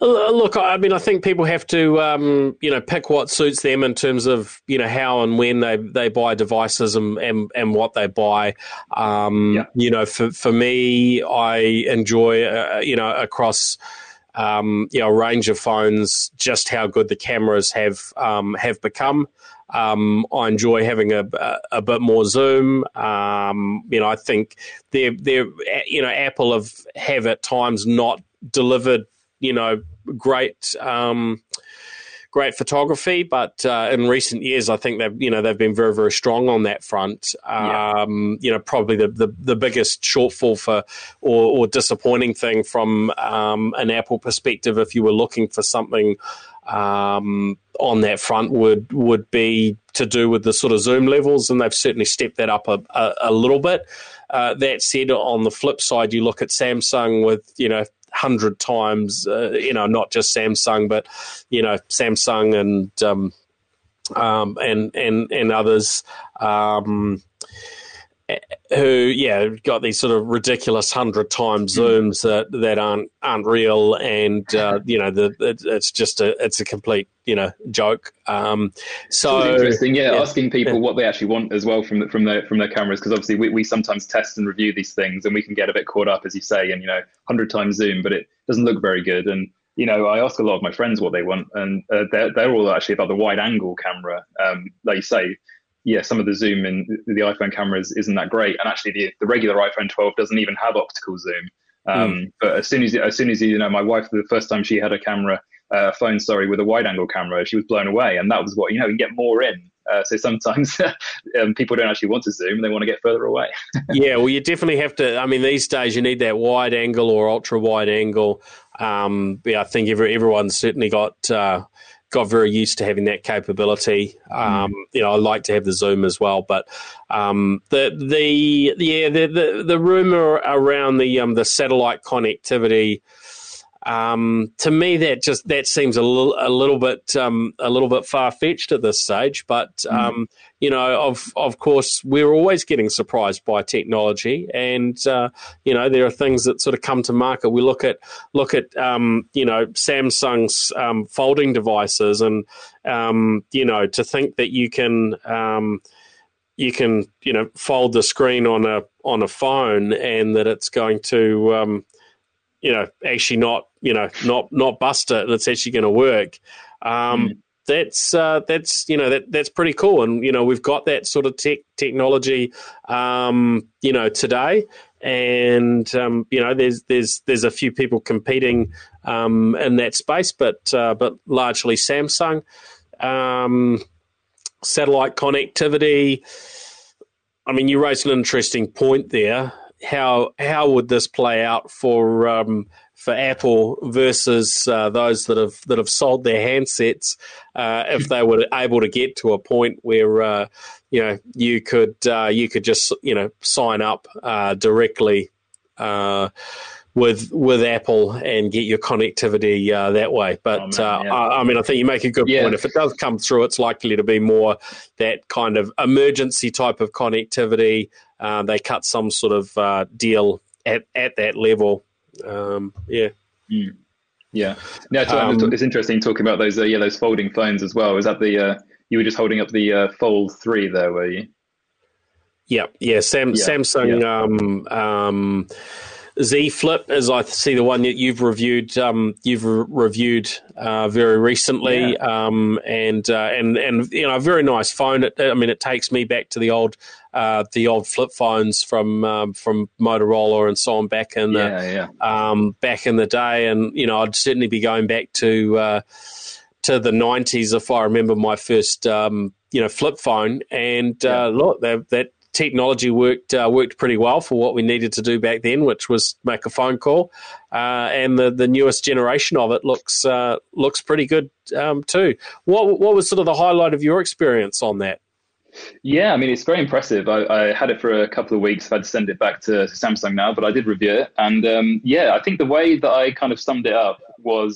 Look, I mean, I think people have to, um, you know, pick what suits them in terms of, you know, how and when they, they buy devices and, and, and what they buy. Um, yeah. You know, for, for me, I enjoy, uh, you know, across... Um, you know, a range of phones, just how good the cameras have um, have become. Um, I enjoy having a, a, a bit more zoom. Um, you know, I think they're they're you know Apple have have at times not delivered you know great um, great photography, but uh, in recent years I think they've you know they've been very very strong on that front. Um, yeah. You know, probably the, the, the biggest shortfall for or, or disappointing thing from um, an Apple perspective, if you were looking for something um, on that front, would would be to do with the sort of zoom levels, and they've certainly stepped that up a, a, a little bit. Uh, that said, on the flip side, you look at Samsung with you know. hundred times, uh, you know, not just Samsung, but, you know, Samsung and, um, um, and, and, and others, um, who, yeah, got these sort of ridiculous hundred times zooms that, that aren't, aren't real. And, uh, you know, the, it, it's just a, it's a complete, you know, joke. Um, so it's interesting. Yeah. yeah. Asking people yeah. what they actually want as well from the, from their, from their cameras. Cause obviously we, we sometimes test and review these things, and we can get a bit caught up, as you say, in, you know, hundred times zoom, but it doesn't look very good. And, you know, I ask a lot of my friends what they want, and uh, they're, they're all actually about the wide angle camera. Um, like you say, yeah, some of the zoom in the iPhone cameras isn't that great, and actually the, the regular iPhone twelve doesn't even have optical zoom. Um, mm. But as soon as as soon as you know, my wife, the first time she had a camera, uh, phone, sorry, with a wide angle camera, she was blown away, and that was what you know, you can get more in Uh, so sometimes um, people don't actually want to zoom. They want to get further away. Yeah, well, you definitely have to. I mean, these days you need that wide angle or ultra wide angle. Um, yeah, I think every, everyone's certainly got uh, got very used to having that capability. Um, mm. You know, I like to have the zoom as well, but um, the the yeah the the, the rumor around the um, the satellite connectivity. Um, to me, that just that seems a little a little bit um, a little bit far fetched at this stage. But um, mm. you know, of of course, we're always getting surprised by technology, and uh, you know, there are things that sort of come to market. We look at look at um, you know, Samsung's um, folding devices, and um, you know, to think that you can um, you can you know fold the screen on a on a phone, and that it's going to um, you know, actually not, you know, not, not bust it. That's actually going to work. Um, mm. That's, uh, that's, you know, that that's pretty cool. And, you know, we've got that sort of tech technology, um, you know, today. And, um, you know, there's, there's, there's a few people competing um, in that space, but, uh, but largely Samsung. Um, satellite connectivity. I mean, you raised an interesting point there. How how would this play out for um, for Apple versus uh, those that have that have sold their handsets? Uh, if they were able to get to a point where uh, you know you could uh, you could just you know sign up uh, directly uh, with with Apple and get your connectivity uh, that way. But oh, man, yeah. uh, I, I mean, I think you make a good yeah. point. If it does come through, it's likely to be more that kind of emergency type of connectivity. Uh, they cut some sort of uh, deal at, at that level. Um, yeah. Mm. Yeah. No, um, it's interesting talking about those, uh, yeah, those folding phones as well. Is that the, uh, you were just holding up the uh, Fold three there, were you? Yeah. Yeah. Sam, yeah. Samsung yeah. Um, um, Z Flip is, I see, the one that you've reviewed, um, you've re- reviewed uh, very recently. Yeah. Um, and, uh, and, and, you know, a very nice phone. It, I mean, it takes me back to the old, Uh, the old flip phones from um, from Motorola and so on back in the yeah, yeah. Um, back in the day, and you know I'd certainly be going back to uh, to the nineties if I remember my first um, you know flip phone. And yeah. uh, look, that, that technology worked uh, worked pretty well for what we needed to do back then, which was make a phone call. Uh, and the, the newest generation of it looks uh, looks pretty good um, too. What what was sort of the highlight of your experience on that? Yeah, I mean, it's very impressive. I, I had it for a couple of weeks. I've had to send it back to Samsung now, but I did review it. And um, yeah, I think the way that I kind of summed it up was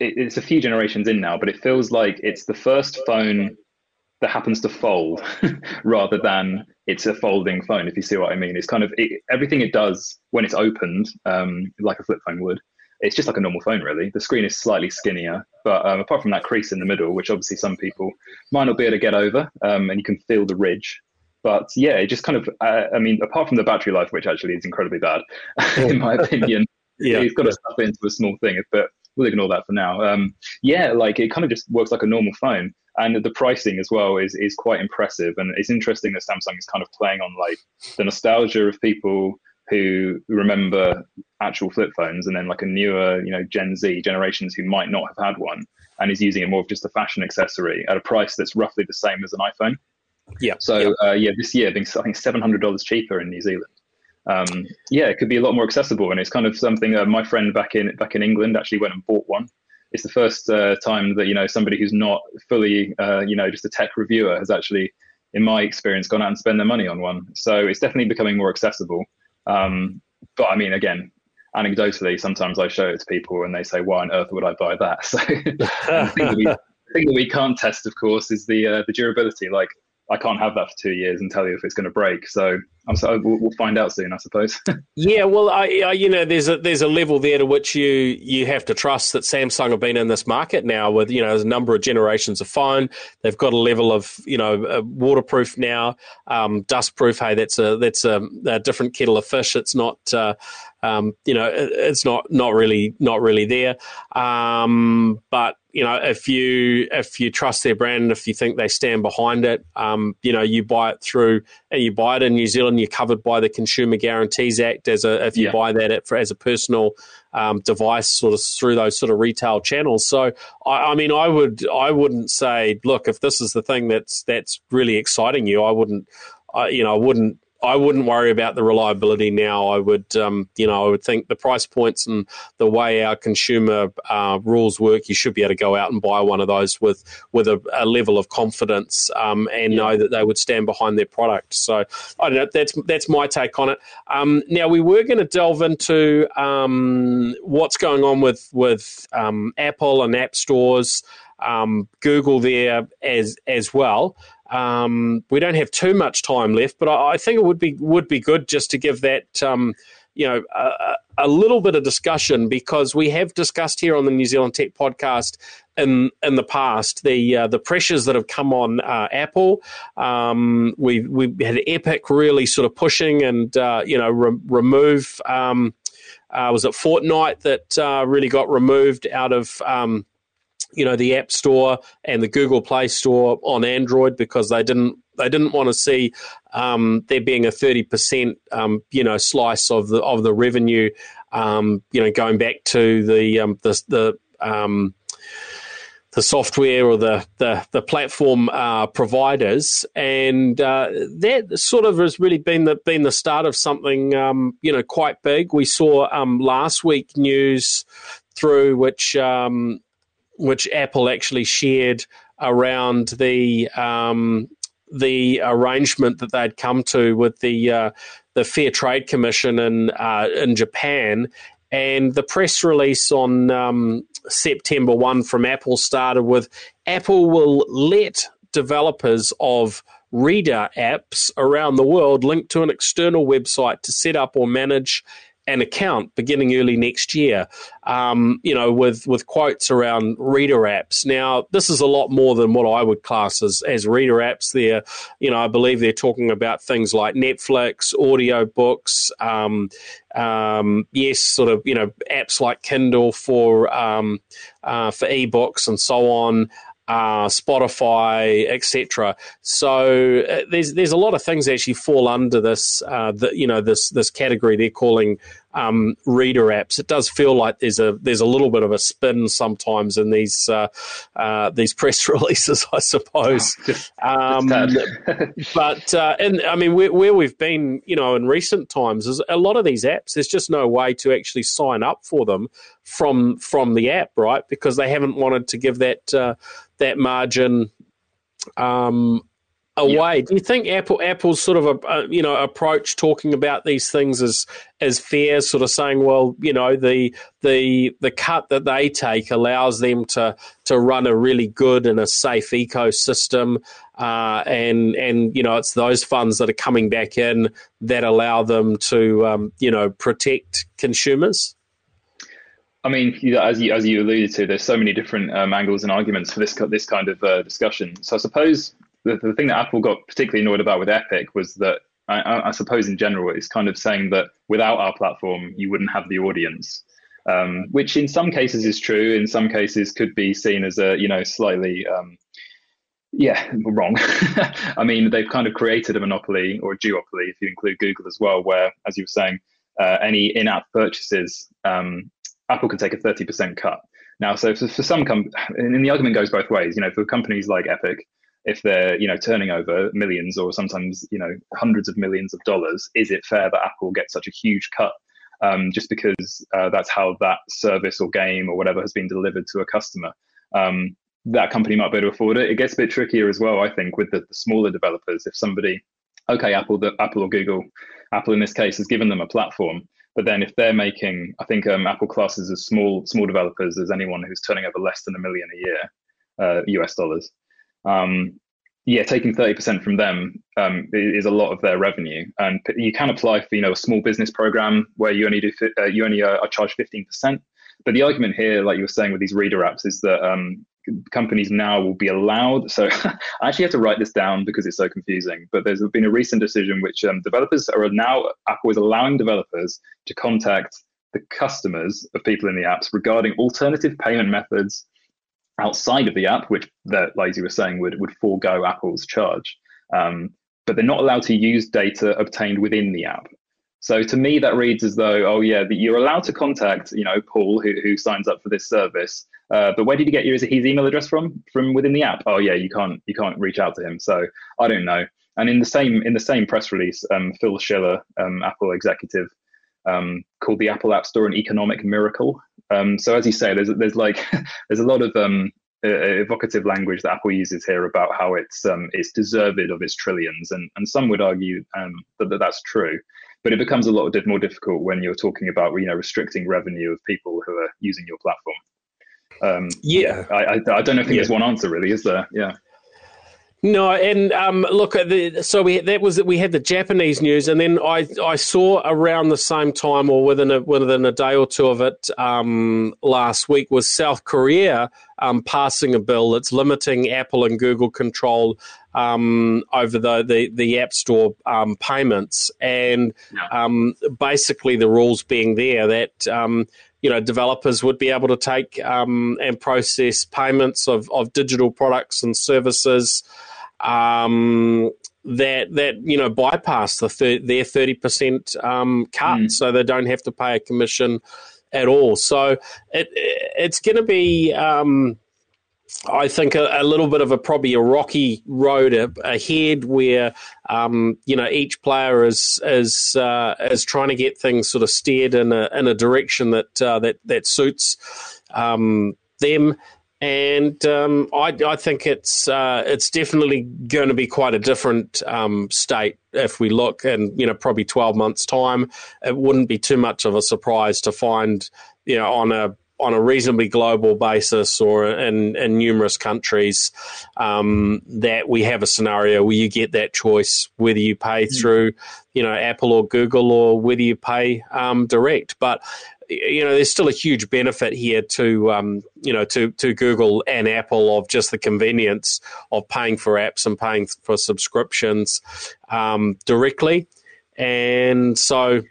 it, it's a few generations in now, but it feels like it's the first phone that happens to fold rather than it's a folding phone, if you see what I mean. It's kind of it, everything it does when it's opened, um, like a flip phone would. It's just like a normal phone, really. The screen is slightly skinnier, but um, apart from that crease in the middle, which obviously some people might not be able to get over, um, and you can feel the ridge. But yeah, it just kind of, uh, I mean, apart from the battery life, which actually is incredibly bad, in my opinion, yeah, you've got to stuff it into a small thing, but we'll ignore that for now. Um, yeah, like it kind of just works like a normal phone. And the pricing as well is is quite impressive. And it's interesting that Samsung is kind of playing on like the nostalgia of people who remember actual flip phones, and then like a newer, you know, Gen Z generations who might not have had one, and is using it more of just a fashion accessory at a price that's roughly the same as an iPhone. Yeah. So yeah, uh, yeah this year being I think seven hundred dollars cheaper in New Zealand. Um, yeah, it could be a lot more accessible, and it's kind of something uh, my friend back in back in England actually went and bought one. It's the first uh, time that you know somebody who's not fully uh, you know just a tech reviewer has actually, in my experience, gone out and spent their money on one. So it's definitely becoming more accessible. Um, but I mean, again, anecdotally, sometimes I show it to people and they say, why on earth would I buy that? So the, thing that we, the thing that we can't test, of course, is the uh, the durability. Like, I can't have that for two years and tell you if it's going to break. So I'm sorry, we'll, we'll find out soon, I suppose. Yeah, well, I, I, you know, there's a there's a level there to which you you have to trust that Samsung have been in this market now with, you know, there's a number of generations of phone. They've got a level of, you know, uh, waterproof now, um, dustproof. Hey, that's a that's a, a different kettle of fish. It's not, uh, um, you know, it, it's not not really not really there. Um, but you know, if you if you trust their brand, if you think they stand behind it, um, you know, you buy it through and you buy it in New Zealand. and you're covered by the Consumer Guarantees Act as a if you yeah. buy that at, for, as a personal um, device, sort of through those sort of retail channels. So I, I mean, I would I wouldn't say, look, if this is the thing that's that's really exciting you, I wouldn't, I, you know, I wouldn't. I wouldn't worry about the reliability now. I would, um, you know, I would think the price points and the way our consumer uh, rules work, you should be able to go out and buy one of those with with a, a level of confidence um, and yeah. know that they would stand behind their product. So I don't know. That's that's my take on it. Um, now we were going to delve into um, what's going on with with um, Apple and app stores, um, Google there as as well. Um, we don't have too much time left, but I, I think it would be would be good just to give that um, you know a, a little bit of discussion, because we have discussed here on the New Zealand Tech Podcast in in the past the uh, the pressures that have come on uh, Apple. Um, we we had Epic really sort of pushing and uh, you know re- remove um, uh, was it Fortnite that uh, really got removed out of. Um, you know, the App Store and the Google Play Store on Android, because they didn't they didn't want to see um, there being a thirty percent um, you know slice of the of the revenue um, you know going back to the um, the the um, the software or the the, the platform uh, providers, and uh, that sort of has really been the been the start of something um, you know quite big. We saw um, last week news through which. Um, which Apple actually shared around the um, the arrangement that they'd come to with the uh, the Fair Trade Commission in uh, in Japan, and the press release on um, September first from Apple started with Apple will let developers of reader apps around the world link to an external website to set up or manage an account beginning early next year, um, you know, with, with quotes around reader apps. Now, this is a lot more than what I would class as, as reader apps there. You know, I believe they're talking about things like Netflix, audio books, um, um, yes, sort of, you know, apps like Kindle for, um, uh, for ebooks and so on. Uh, Spotify, et cetera. So uh, there's there's a lot of things that actually fall under this, uh, the, you know, this this category they're calling um, reader apps. It does feel like there's a there's a little bit of a spin sometimes in these uh, uh, these press releases, I suppose. Um, but uh, and I mean, where, where we've been, you know, in recent times is a lot of these apps. There's just no way to actually sign up for them from from the app, right? Because they haven't wanted to give that. Uh, that margin um, away. Yep. Do you think Apple Apple's sort of a, a you know approach talking about these things is is fair, sort of saying, well, you know, the the the cut that they take allows them to to run a really good and a safe ecosystem, uh, and and you know it's those funds that are coming back in that allow them to um, you know protect consumers? I mean, as you as you alluded to, there's so many different um, angles and arguments for this this kind of uh, discussion. So I suppose the, the thing that Apple got particularly annoyed about with Epic was that, I, I suppose in general, it's kind of saying that without our platform, you wouldn't have the audience, um, which in some cases is true. In some cases could be seen as a, you know, slightly, um, yeah, wrong. I mean, they've kind of created a monopoly or a duopoly, if you include Google as well, where, as you were saying, uh, any in-app purchases, um, Apple can take a thirty percent cut. Now, so for, for some companies, and the argument goes both ways, you know, for companies like Epic, if they're, you know, turning over millions or sometimes, you know, hundreds of millions of dollars, is it fair that Apple gets such a huge cut um, just because uh, that's how that service or game or whatever has been delivered to a customer? Um, that company might be able to afford it. It gets a bit trickier as well, I think, with the, the smaller developers. If somebody, okay, Apple, the, Apple or Google, Apple in this case has given them a platform. But then if they're making, I think um, Apple classes as small small developers as anyone who's turning over less than a million a year, uh, U S dollars. Um, yeah, taking thirty percent from them um, is a lot of their revenue. And you can apply for, you know, a small business program where you only do uh, you only are charged fifteen percent. But the argument here, like you were saying with these reader apps, is that um, companies now will be allowed. So I actually have to write this down because it's so confusing. But there's been a recent decision which um, developers are now, Apple is allowing developers to contact the customers of people in the apps regarding alternative payment methods outside of the app, which, that, like you were saying, would, would forego Apple's charge. Um, but they're not allowed to use data obtained within the app. So to me, that reads as though, oh yeah, that you're allowed to contact, you know, Paul, who, who signs up for this service. Uh, but where did you get your, his email address from? From within the app? Oh yeah, you can't you can't reach out to him. So I don't know. And in the same in the same press release, um, Phil Schiller, um, Apple executive, um, called the Apple App Store an economic miracle. Um, so as you say, there's there's like there's a lot of um, evocative language that Apple uses here about how it's um, it's deserved of its trillions, and and some would argue um, that, that that's true. But it becomes a lot more difficult when you're talking about, you know, restricting revenue of people who are using your platform. Um, yeah, I, I, I don't know if yeah. there's one answer really, is there? Yeah. No, and um, look, the, so we that was we had the Japanese news, and then I, I saw around the same time or within a, within a day or two of it um, last week was South Korea um, passing a bill that's limiting Apple and Google control um, over the, the, the App Store um, payments, and yeah. um, basically the rules being there that um, you know, developers would be able to take um, and process payments of, of digital products and services um, that that you know bypass the thir- their thirty percent um, cut, mm. so they don't have to pay a commission at all. So it it's going to be, um, I think, a, a little bit of a probably a rocky road ahead, where um, you know each player is is uh, is trying to get things sort of steered in a in a direction that uh, that that suits um, them. And um, I, I think it's uh, it's definitely going to be quite a different um, state if we look in, you know, probably twelve months' time. It wouldn't be too much of a surprise to find, you know, on a on a reasonably global basis or in, in numerous countries, um, that we have a scenario where you get that choice, whether you pay through, you know, Apple or Google, or whether you pay um, direct. But, you know, there's still a huge benefit here to, um, you know, to, to Google and Apple of just the convenience of paying for apps and paying for subscriptions um, directly. And so,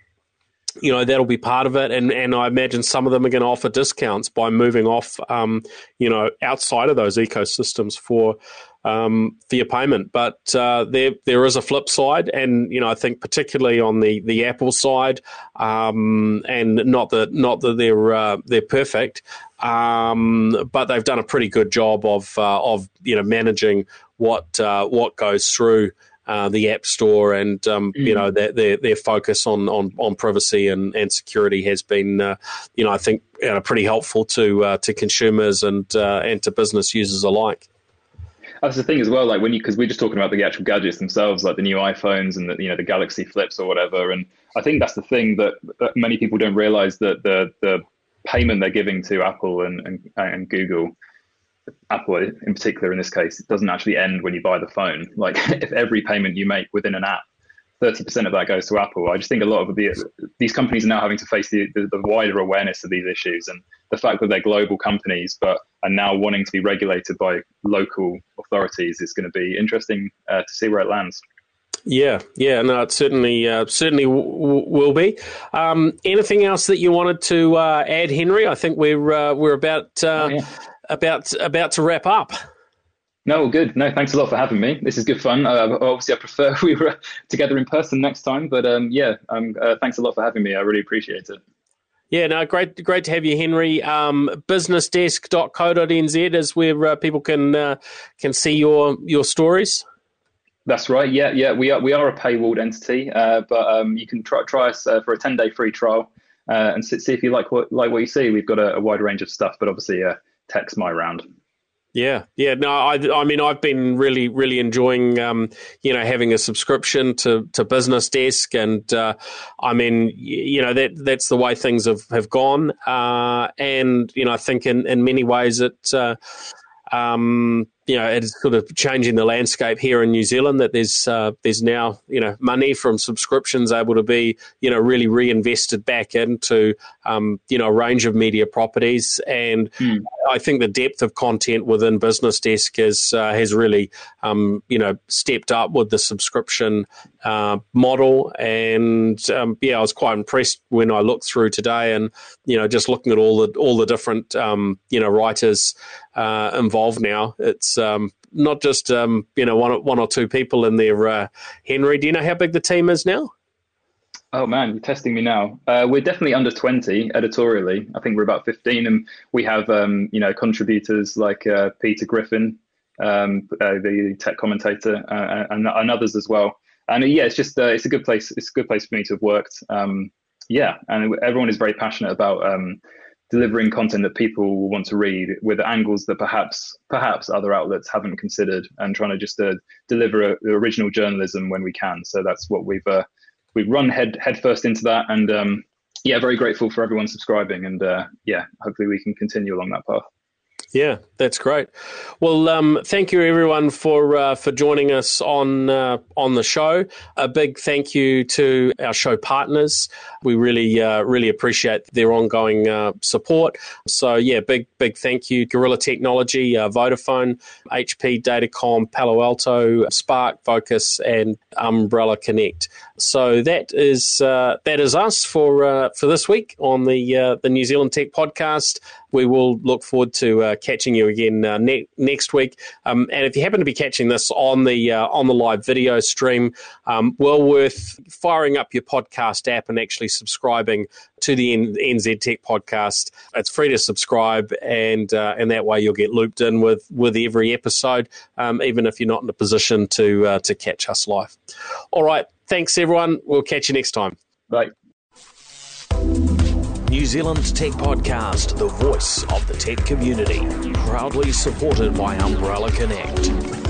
you know, that'll be part of it, and and I imagine some of them are going to offer discounts by moving off, um, you know, outside of those ecosystems for um, for your payment. But uh, there there is a flip side, and you know, I think particularly on the, the Apple side, um, and not that not that they're uh, they're perfect, um, but they've done a pretty good job of uh, of you know managing what uh, what goes through Uh, the App Store, and um, mm. you know their, their their focus on on on privacy and, and security has been uh, you know I think you know, pretty helpful to uh, to consumers and uh, and to business users alike. That's the thing as well, like when you because we're just talking about the actual gadgets themselves, like the new iPhones and the, you know the Galaxy Flips or whatever. And I think that's the thing that, that many people don't realize, that the the payment they're giving to Apple and and, and Google. Apple in particular in this case, it doesn't actually end when you buy the phone. Like if every payment you make within an app, thirty percent of that goes to Apple. I just think a lot of the, these companies are now having to face the, the, the wider awareness of these issues, and the fact that they're global companies but are now wanting to be regulated by local authorities is going to be interesting uh, to see where it lands. Yeah, yeah, no, it certainly, uh, certainly w- w- will be. Um, anything else that you wanted to uh, add, Henry? I think we're uh, we're about uh, oh, yeah. about about to wrap up. No, good. No, thanks a lot for having me. This is good fun. Uh, obviously, I prefer we were together in person next time, but um, yeah, um, uh, thanks a lot for having me. I really appreciate it. Yeah, no, great great to have you, Henry. Um, business desk dot co dot n z is where uh, people can uh, can see your your stories. That's right. Yeah, yeah. We are we are a paywalled entity, uh, but um, you can try try us uh, for a ten day free trial uh, and see if you like what like what you see. We've got a, a wide range of stuff, but obviously, uh, tech's my round. Yeah, yeah. No, I, I mean, I've been really, really enjoying, um, you know, having a subscription to, to Business Desk, and uh, I mean, you know, that that's the way things have have gone, uh, and you know, I think in, in many ways it. Uh, Um, you know, it's sort of changing the landscape here in New Zealand, that there's uh, there's now, you know, money from subscriptions able to be, you know, really reinvested back into, um, you know, a range of media properties. And mm. I think the depth of content within Business Desk is, uh, has really, um, you know, stepped up with the subscription uh, model. And, um, yeah, I was quite impressed when I looked through today and, you know, just looking at all the all the different, um, you know, writers, Uh, involved now. It's um, not just um, you know one one or two people in there. Uh, Henry, do you know how big the team is now? Oh man, you're testing me now. Uh, we're definitely under twenty editorially. I think we're about fifteen, and we have um, you know contributors like uh, Peter Griffin, um, uh, the tech commentator, uh, and, and others as well. And uh, yeah, it's just uh, it's a good place. It's a good place for me to have worked. Um, yeah, and everyone is very passionate about um, delivering content that people will want to read with angles that perhaps perhaps other outlets haven't considered, and trying to just uh, deliver a, original journalism when we can. So that's what we've. Uh, We've run head headfirst into that, and um, yeah, very grateful for everyone subscribing, and uh, yeah, hopefully we can continue along that path. Yeah, that's great. Well, um, thank you everyone for uh, for joining us on uh, on the show. A big thank you to our show partners. We really uh, really appreciate their ongoing uh, support. So yeah, big big thank you: Guerrilla Technology, uh, Vodafone, H P, Datacom, Palo Alto, Spark, Focus, and Umbrella Connect. So that is uh, that is us for uh, for this week on the uh, the New Zealand Tech Podcast. We will look forward to uh, catching you again uh, ne- next week. Um, and if you happen to be catching this on the uh, on the live video stream, um, well worth firing up your podcast app and actually subscribing to the N- NZ Tech Podcast. It's free to subscribe, and uh, and that way you'll get looped in with with every episode, um, even if you're not in a position to uh, to catch us live. All right, thanks everyone. We'll catch you next time. Bye. New Zealand Tech Podcast, the voice of the tech community. Proudly supported by Umbrella Connect.